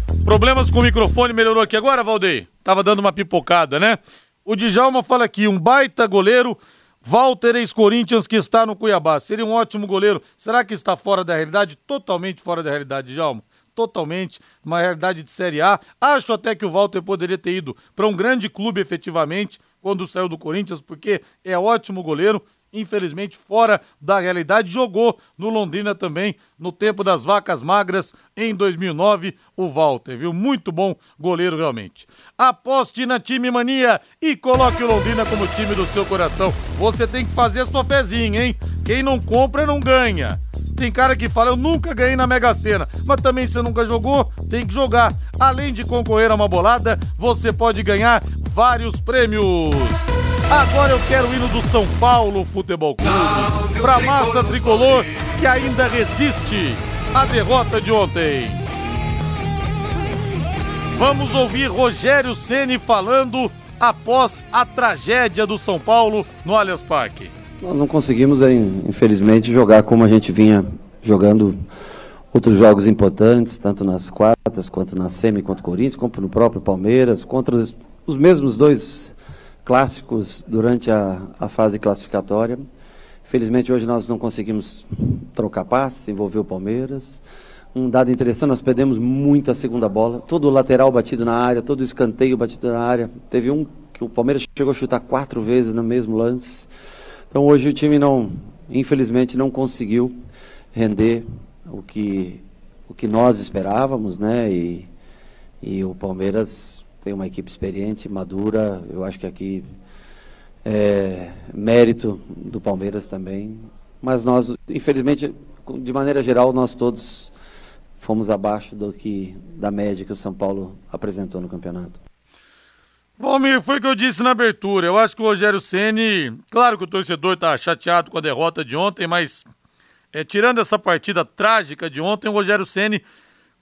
aí. Problemas com o microfone, melhorou aqui agora, Valdeir? Tava dando uma pipocada, né? O Djalma fala aqui, um baita goleiro, Walter, ex-Corinthians, que está no Cuiabá. Seria um ótimo goleiro. Será que está fora da realidade? Totalmente fora da realidade, Djalma. Totalmente, uma realidade de Série A. Acho até que o Walter poderia ter ido para um grande clube, efetivamente, quando saiu do Corinthians, porque é ótimo goleiro. Infelizmente, fora da realidade, jogou no Londrina também, no tempo das vacas magras, em dois mil e nove, o Walter, viu? Muito bom goleiro, realmente. Aposte na Time Mania e coloque o Londrina como time do seu coração. Você tem que fazer a sua fezinha, hein? Quem não compra, não ganha. Tem cara que fala, eu nunca ganhei na Mega Sena, mas também você nunca jogou, tem que jogar. Além de concorrer a uma bolada, você pode ganhar vários prêmios. Agora eu quero o hino do São Paulo Futebol Clube, pra massa tricolor que ainda resiste à derrota de ontem. Vamos ouvir Rogério Ceni falando após a tragédia do São Paulo no Allianz Parque. Nós não conseguimos, infelizmente, jogar como a gente vinha jogando outros jogos importantes, tanto nas quartas, quanto na semi, quanto Corinthians, quanto no próprio Palmeiras, contra os, os mesmos dois clássicos durante a, a fase classificatória. Felizmente hoje nós não conseguimos trocar passe, envolver o Palmeiras. Um dado interessante, nós perdemos muita segunda bola, todo o lateral batido na área, todo o escanteio batido na área. Teve um que o Palmeiras chegou a chutar quatro vezes no mesmo lance. Então hoje o time não, infelizmente não conseguiu render o que, o que nós esperávamos, né? E, e o Palmeiras tem uma equipe experiente, madura. Eu acho que aqui é mérito do Palmeiras também. Mas nós, infelizmente, de maneira geral, nós todos fomos abaixo do que, da média que o São Paulo apresentou no campeonato. Valmir, foi o que eu disse na abertura. Eu acho que o Rogério Ceni, claro que o torcedor está chateado com a derrota de ontem, mas é, tirando essa partida trágica de ontem, o Rogério Ceni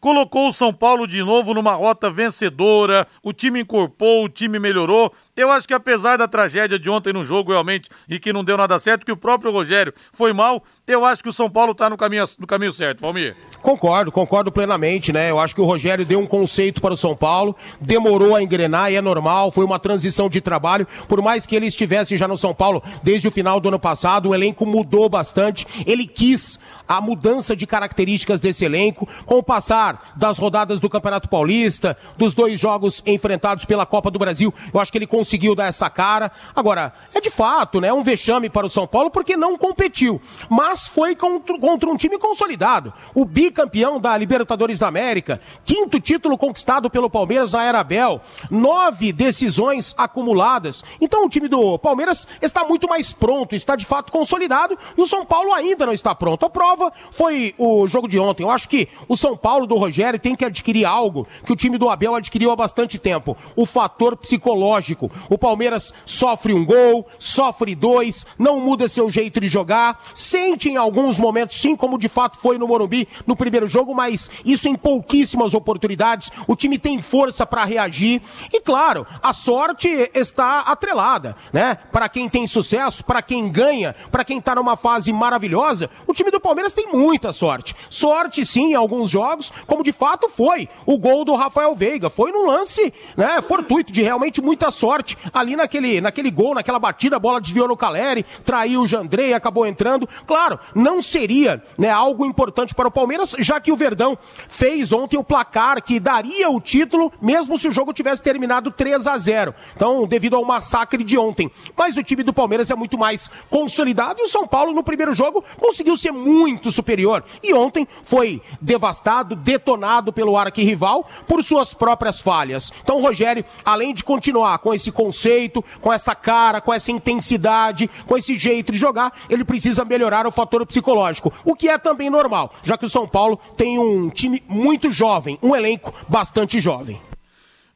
colocou o São Paulo de novo numa rota vencedora, o time encorpou, o time melhorou. Eu acho que apesar da tragédia de ontem no jogo realmente, e que não deu nada certo, que o próprio Rogério foi mal, eu acho que o São Paulo está no caminho, no caminho certo, Valmir. Concordo, concordo plenamente, né? Eu acho que o Rogério deu um conceito para o São Paulo, demorou a engrenar e é normal, foi uma transição de trabalho, por mais que ele estivesse já no São Paulo desde o final do ano passado, o elenco mudou bastante, ele quis a mudança de características desse elenco, com o passar das rodadas do Campeonato Paulista, dos dois jogos enfrentados pela Copa do Brasil, eu acho que ele conseguiu dar essa cara. Agora, é de fato, né, um vexame para o São Paulo porque não competiu, mas foi contra, contra um time consolidado, o bicampeão da Libertadores da América, quinto título conquistado pelo Palmeiras na era Abel, nove decisões acumuladas. Então o time do Palmeiras está muito mais pronto, está de fato consolidado, e o São Paulo ainda não está pronto. A prova foi o jogo de ontem. Eu acho que o São Paulo do Rogério tem que adquirir algo que o time do Abel adquiriu há bastante tempo, o fator psicológico. O Palmeiras sofre um gol, sofre dois, não muda seu jeito de jogar, sente em alguns momentos sim, como de fato foi no Morumbi no primeiro jogo, mas isso em pouquíssimas oportunidades. O time tem força para reagir e claro, a sorte está atrelada, né? Para quem tem sucesso, para quem ganha, para quem tá numa fase maravilhosa, o time do Palmeiras tem muita sorte, sorte sim em alguns jogos, como de fato foi o gol do Rafael Veiga, foi num lance, né, fortuito, de realmente muita sorte ali naquele, naquele gol, naquela batida, a bola desviou no Calleri, traiu o Jandrei, acabou entrando. Claro, não seria, né, algo importante para o Palmeiras, já que o Verdão fez ontem o placar que daria o título, mesmo se o jogo tivesse terminado três a zero, então devido ao massacre de ontem, mas o time do Palmeiras é muito mais consolidado e o São Paulo no primeiro jogo conseguiu ser muito muito superior, e ontem foi devastado, detonado pelo arquirrival por suas próprias falhas. Então o Rogério, além de continuar com esse conceito, com essa cara, com essa intensidade, com esse jeito de jogar, ele precisa melhorar o fator psicológico, o que é também normal, já que o São Paulo tem um time muito jovem, um elenco bastante jovem.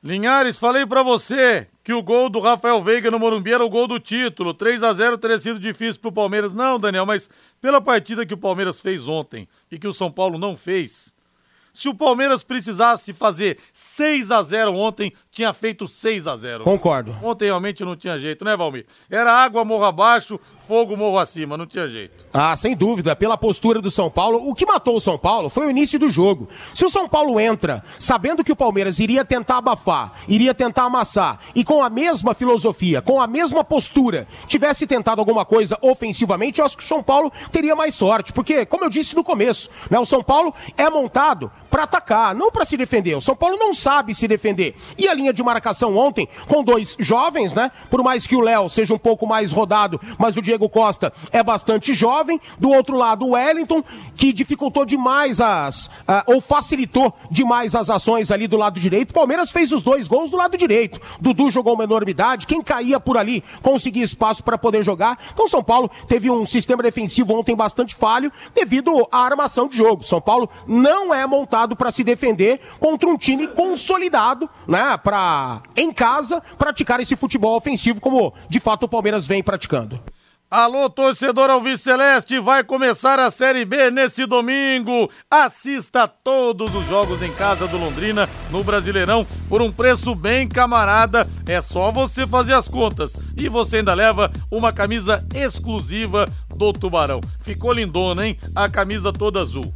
Linhares, falei pra você, que o gol do Rafael Veiga no Morumbi era o gol do título, três a zero teria sido difícil para o Palmeiras. Não, Daniel, mas pela partida que o Palmeiras fez ontem e que o São Paulo não fez, se o Palmeiras precisasse fazer seis a zero ontem, tinha feito seis a zero. Concordo. Ontem realmente não tinha jeito, né, Valmir? Era água morro abaixo, fogo morro acima, não tinha jeito. Ah, sem dúvida, pela postura do São Paulo, o que matou o São Paulo foi o início do jogo. Se o São Paulo entra sabendo que o Palmeiras iria tentar abafar, iria tentar amassar, e com a mesma filosofia, com a mesma postura, tivesse tentado alguma coisa ofensivamente, eu acho que o São Paulo teria mais sorte, porque, como eu disse no começo, né, o São Paulo é montado para atacar, não para se defender. O São Paulo não sabe se defender. E a linha de marcação ontem, com dois jovens, né? Por mais que o Léo seja um pouco mais rodado, mas o Diego Costa é bastante jovem. Do outro lado, o Wellington, que dificultou demais as... Ah, ou facilitou demais as ações ali do lado direito. O Palmeiras fez os dois gols do lado direito. Dudu jogou uma enormidade. Quem caía por ali conseguia espaço para poder jogar. Então, o São Paulo teve um sistema defensivo ontem bastante falho devido à armação de jogo. São Paulo não é montado para se defender contra um time consolidado, né, para em casa praticar esse futebol ofensivo como de fato o Palmeiras vem praticando. Alô, torcedor alviceleste, vai começar a Série B nesse domingo. Assista todos os jogos em casa do Londrina no Brasileirão por um preço bem camarada. É só você fazer as contas e você ainda leva uma camisa exclusiva do Tubarão. Ficou lindona, hein? A camisa toda azul.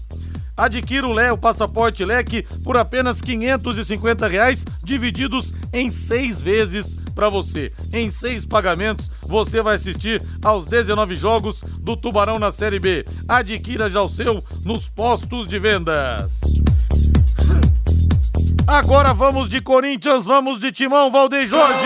Adquira o L E, o passaporte Leque, por apenas quinhentos e cinquenta reais, divididos em seis vezes para você. Em seis pagamentos, você vai assistir aos dezenove jogos do Tubarão na Série B. Adquira já o seu nos postos de vendas. Agora vamos de Corinthians, vamos de Timão, Valdeir Jorge!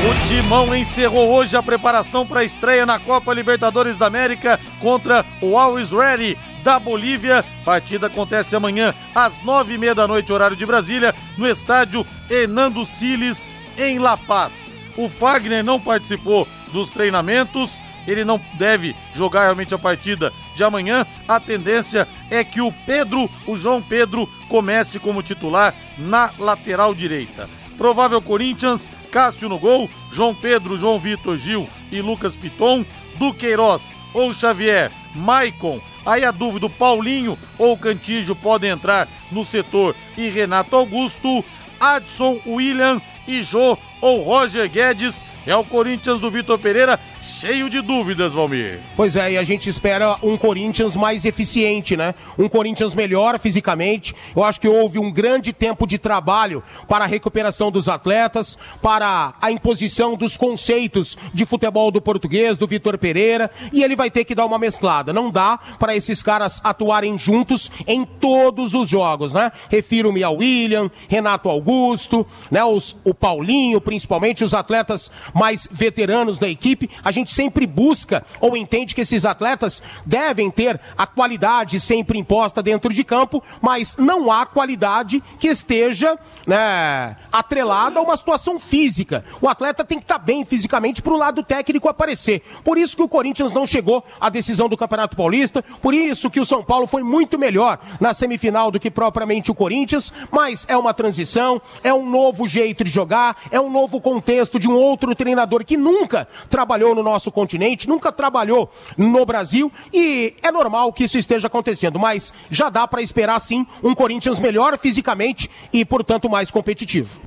O Timão encerrou hoje a preparação para a estreia na Copa Libertadores da América contra o Always Ready da Bolívia. Partida acontece amanhã às nove e meia da noite, horário de Brasília, no estádio Hernando Siles, em La Paz. O Fagner não participou dos treinamentos, ele não deve jogar realmente a partida de amanhã. A tendência é que o Pedro, o João Pedro, comece como titular na lateral direita. Provável Corinthians: Cássio no gol, João Pedro, João Vitor, Gil e Lucas Piton, Duqueiroz ou Xavier, Maicon. Aí a dúvida, Paulinho ou Cantígio podem entrar no setor, e Renato Augusto, Adson, William e Jô ou Roger Guedes. É o Corinthians do Vitor Pereira cheio de dúvidas, Valmir. Pois é, e a gente espera um Corinthians mais eficiente, né? Um Corinthians melhor fisicamente. Eu acho que houve um grande tempo de trabalho para a recuperação dos atletas, para a imposição dos conceitos de futebol do português, do Vitor Pereira, e ele vai ter que dar uma mesclada. Não dá para esses caras atuarem juntos em todos os jogos, né? Refiro-me ao William, Renato Augusto, né? Os, o Paulinho, principalmente, os atletas mais veteranos da equipe. A gente sempre busca ou entende que esses atletas devem ter a qualidade sempre imposta dentro de campo, mas não há qualidade que esteja, né, atrelada a uma situação física. O atleta tem que estar bem fisicamente para o lado técnico aparecer. Por isso que o Corinthians não chegou à decisão do Campeonato Paulista, por isso que o São Paulo foi muito melhor na semifinal do que propriamente o Corinthians, mas é uma transição, é um novo jeito de jogar, é um novo contexto de um outro treinador que nunca trabalhou no nosso continente, nunca trabalhou no Brasil, e é normal que isso esteja acontecendo, mas já dá para esperar sim um Corinthians melhor fisicamente e, portanto, mais competitivo.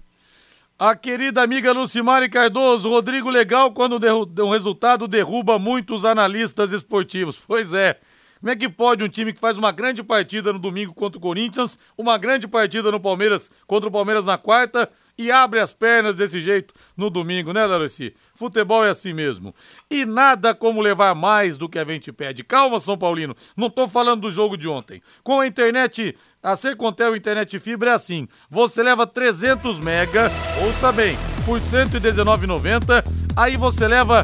A querida amiga Lucimari Cardoso: Rodrigo, legal quando um resultado derruba muitos analistas esportivos. Pois é. Como é que pode um time que faz uma grande partida no domingo contra o Corinthians, uma grande partida no Palmeiras contra o Palmeiras na quarta, e abre as pernas desse jeito no domingo, né, Darcy? Futebol é assim mesmo. E nada como levar mais do que a gente pede. Calma, São Paulino, não tô falando do jogo de ontem. Com a internet, a Secontel Internet Fibra é assim: você leva trezentos mega, ouça bem, por cento e dezenove reais e noventa centavos, aí você leva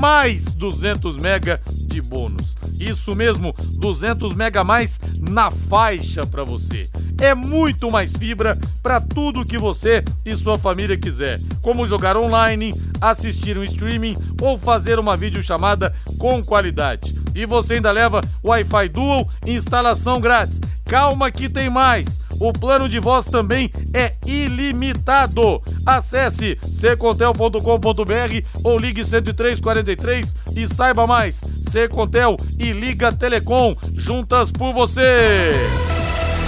mais duzentos mega de bônus. Isso mesmo, duzentos mega a mais na faixa para você. É muito mais fibra para tudo que você e sua família quiser, como jogar online, assistir um streaming ou fazer uma videochamada com qualidade. E você ainda leva Wi-Fi Dual e instalação grátis. Calma que tem mais! O plano de voz também é ilimitado. Acesse secontel ponto com ponto br ou ligue cento e três, quarenta e três e saiba mais. Secontel e Liga Telecom, juntas por você.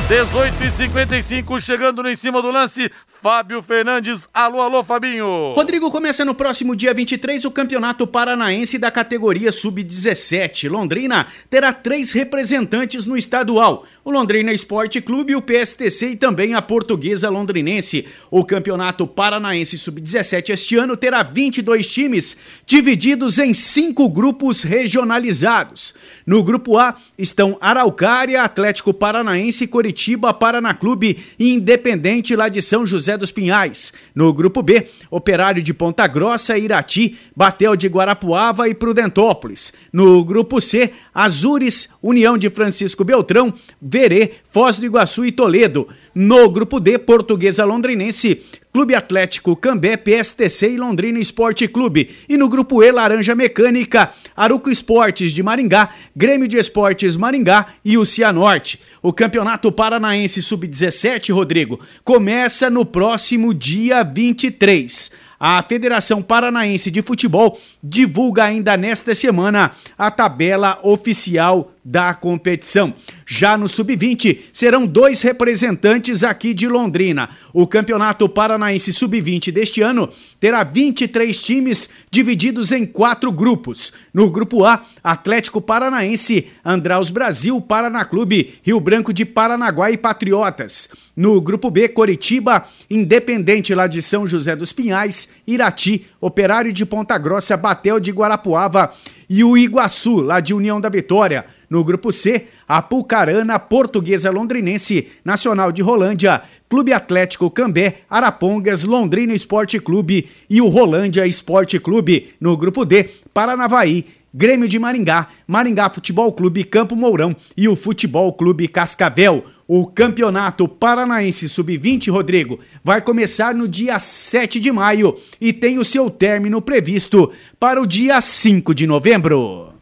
dezoito e cinquenta e cinco, chegando no Em Cima do Lance, Fábio Fernandes. Alô, alô, Fabinho. Rodrigo, começa no próximo dia vinte e três o Campeonato Paranaense da categoria sub dezessete. Londrina terá três representantes no estadual: o Londrina Esporte Clube, o P S T C e também a Portuguesa Londrinense. O Campeonato Paranaense sub dezessete este ano terá vinte e dois times, divididos em cinco grupos regionalizados. No grupo A estão Araucária, Atlético Paranaense, Coritiba, Paraná Clube e Independente lá de São José dos Pinhais. No grupo B, Operário de Ponta Grossa, Irati, Batel de Guarapuava e Prudentópolis. No grupo C, Azures, União de Francisco Beltrão, Verê, Foz do Iguaçu e Toledo. No grupo D, Portuguesa Londrinense, Clube Atlético Cambé, P S T C e Londrina Esporte Clube. E no grupo E, Laranja Mecânica, Aruco Esportes de Maringá, Grêmio de Esportes Maringá e o Cianorte. O Campeonato Paranaense sub dezessete, Rodrigo, começa no próximo dia vinte e três. A Federação Paranaense de Futebol divulga ainda nesta semana a tabela oficial da competição. Já no sub vinte, serão dois representantes aqui de Londrina. O Campeonato Paranaense sub vinte deste ano terá vinte e três times divididos em quatro grupos. No grupo A, Atlético Paranaense, Andraus Brasil, Paraná Clube, Rio Branco de Paranaguá e Patriotas. No grupo B, Coritiba, Independente lá de São José dos Pinhais, Irati, Operário de Ponta Grossa, Batel de Guarapuava e o Iguaçu, lá de União da Vitória. No grupo C, Apucarana, Portuguesa Londrinense, Nacional de Rolândia, Clube Atlético Cambé, Arapongas, Londrina Esporte Clube e o Rolândia Esporte Clube. No grupo D, Paranavaí, Grêmio de Maringá, Maringá Futebol Clube Campo Mourão e o Futebol Clube Cascavel. O Campeonato Paranaense sub vinte, Rodrigo, vai começar no dia sete de maio e tem o seu término previsto para o dia cinco de novembro.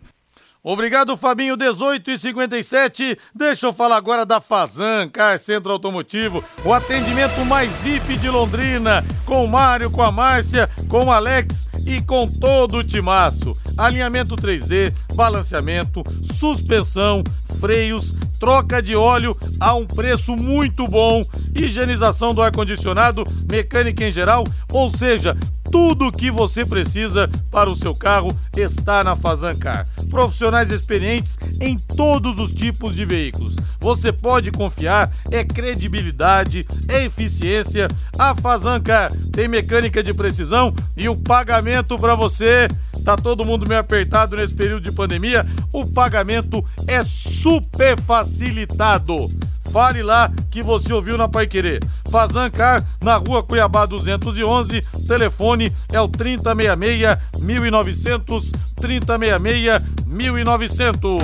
Obrigado, Fabinho. dezoito e cinquenta e sete. Deixa eu falar agora da Fazan Car Centro Automotivo, o atendimento mais V I P de Londrina, com o Mário, com a Márcia, com o Alex e com todo o timaço. Alinhamento três D, balanceamento, suspensão, freios, troca de óleo a um preço muito bom, higienização do ar-condicionado, mecânica em geral, ou seja, tudo o que você precisa para o seu carro está na Fazan Car. Profissionais experientes em todos os tipos de veículos. Você pode confiar, é credibilidade, é eficiência. A Fazan Car tem mecânica de precisão e o pagamento para você. Tá todo mundo meio apertado nesse período de pandemia. O pagamento é super facilitado. Fale lá que você ouviu na Paiquerê. Fazan Car, na rua Cuiabá duzentos e onze, telefone é o trinta e seis seis, mil e novecentos, trinta e seis seis, mil e novecentos.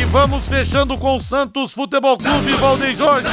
E vamos fechando com o Santos Futebol Clube, Valdeir Jorge.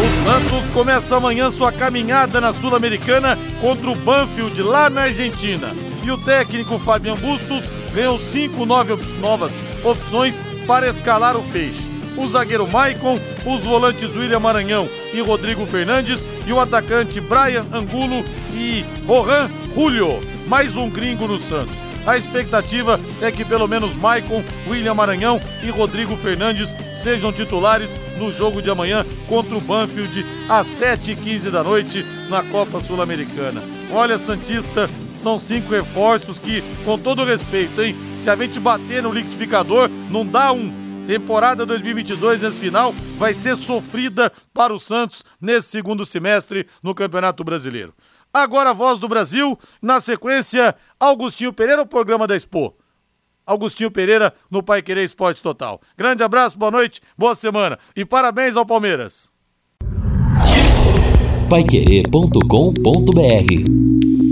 O Santos começa amanhã sua caminhada na Sul-Americana contra o Banfield, lá na Argentina. E o técnico Fabian Bustos ganhou cinco novas opções para escalar o peixe: o zagueiro Maicon, os volantes William Maranhão e Rodrigo Fernandes e o atacante Brian Angulo e Rohan Julio, mais um gringo no Santos. A expectativa é que pelo menos Maicon, William Maranhão e Rodrigo Fernandes sejam titulares no jogo de amanhã contra o Banfield às sete e quinze da noite na Copa Sul-Americana. Olha, Santista, são cinco reforços que, com todo respeito, hein, se a gente bater no liquidificador, não dá um. Temporada dois mil e vinte e dois, nesse final, vai ser sofrida para o Santos nesse segundo semestre no Campeonato Brasileiro. Agora a Voz do Brasil, na sequência, Augustinho Pereira, o programa da Expo. Augustinho Pereira no Paiquerê Esporte Total. Grande abraço, boa noite, boa semana e parabéns ao Palmeiras. paiquerê ponto com ponto br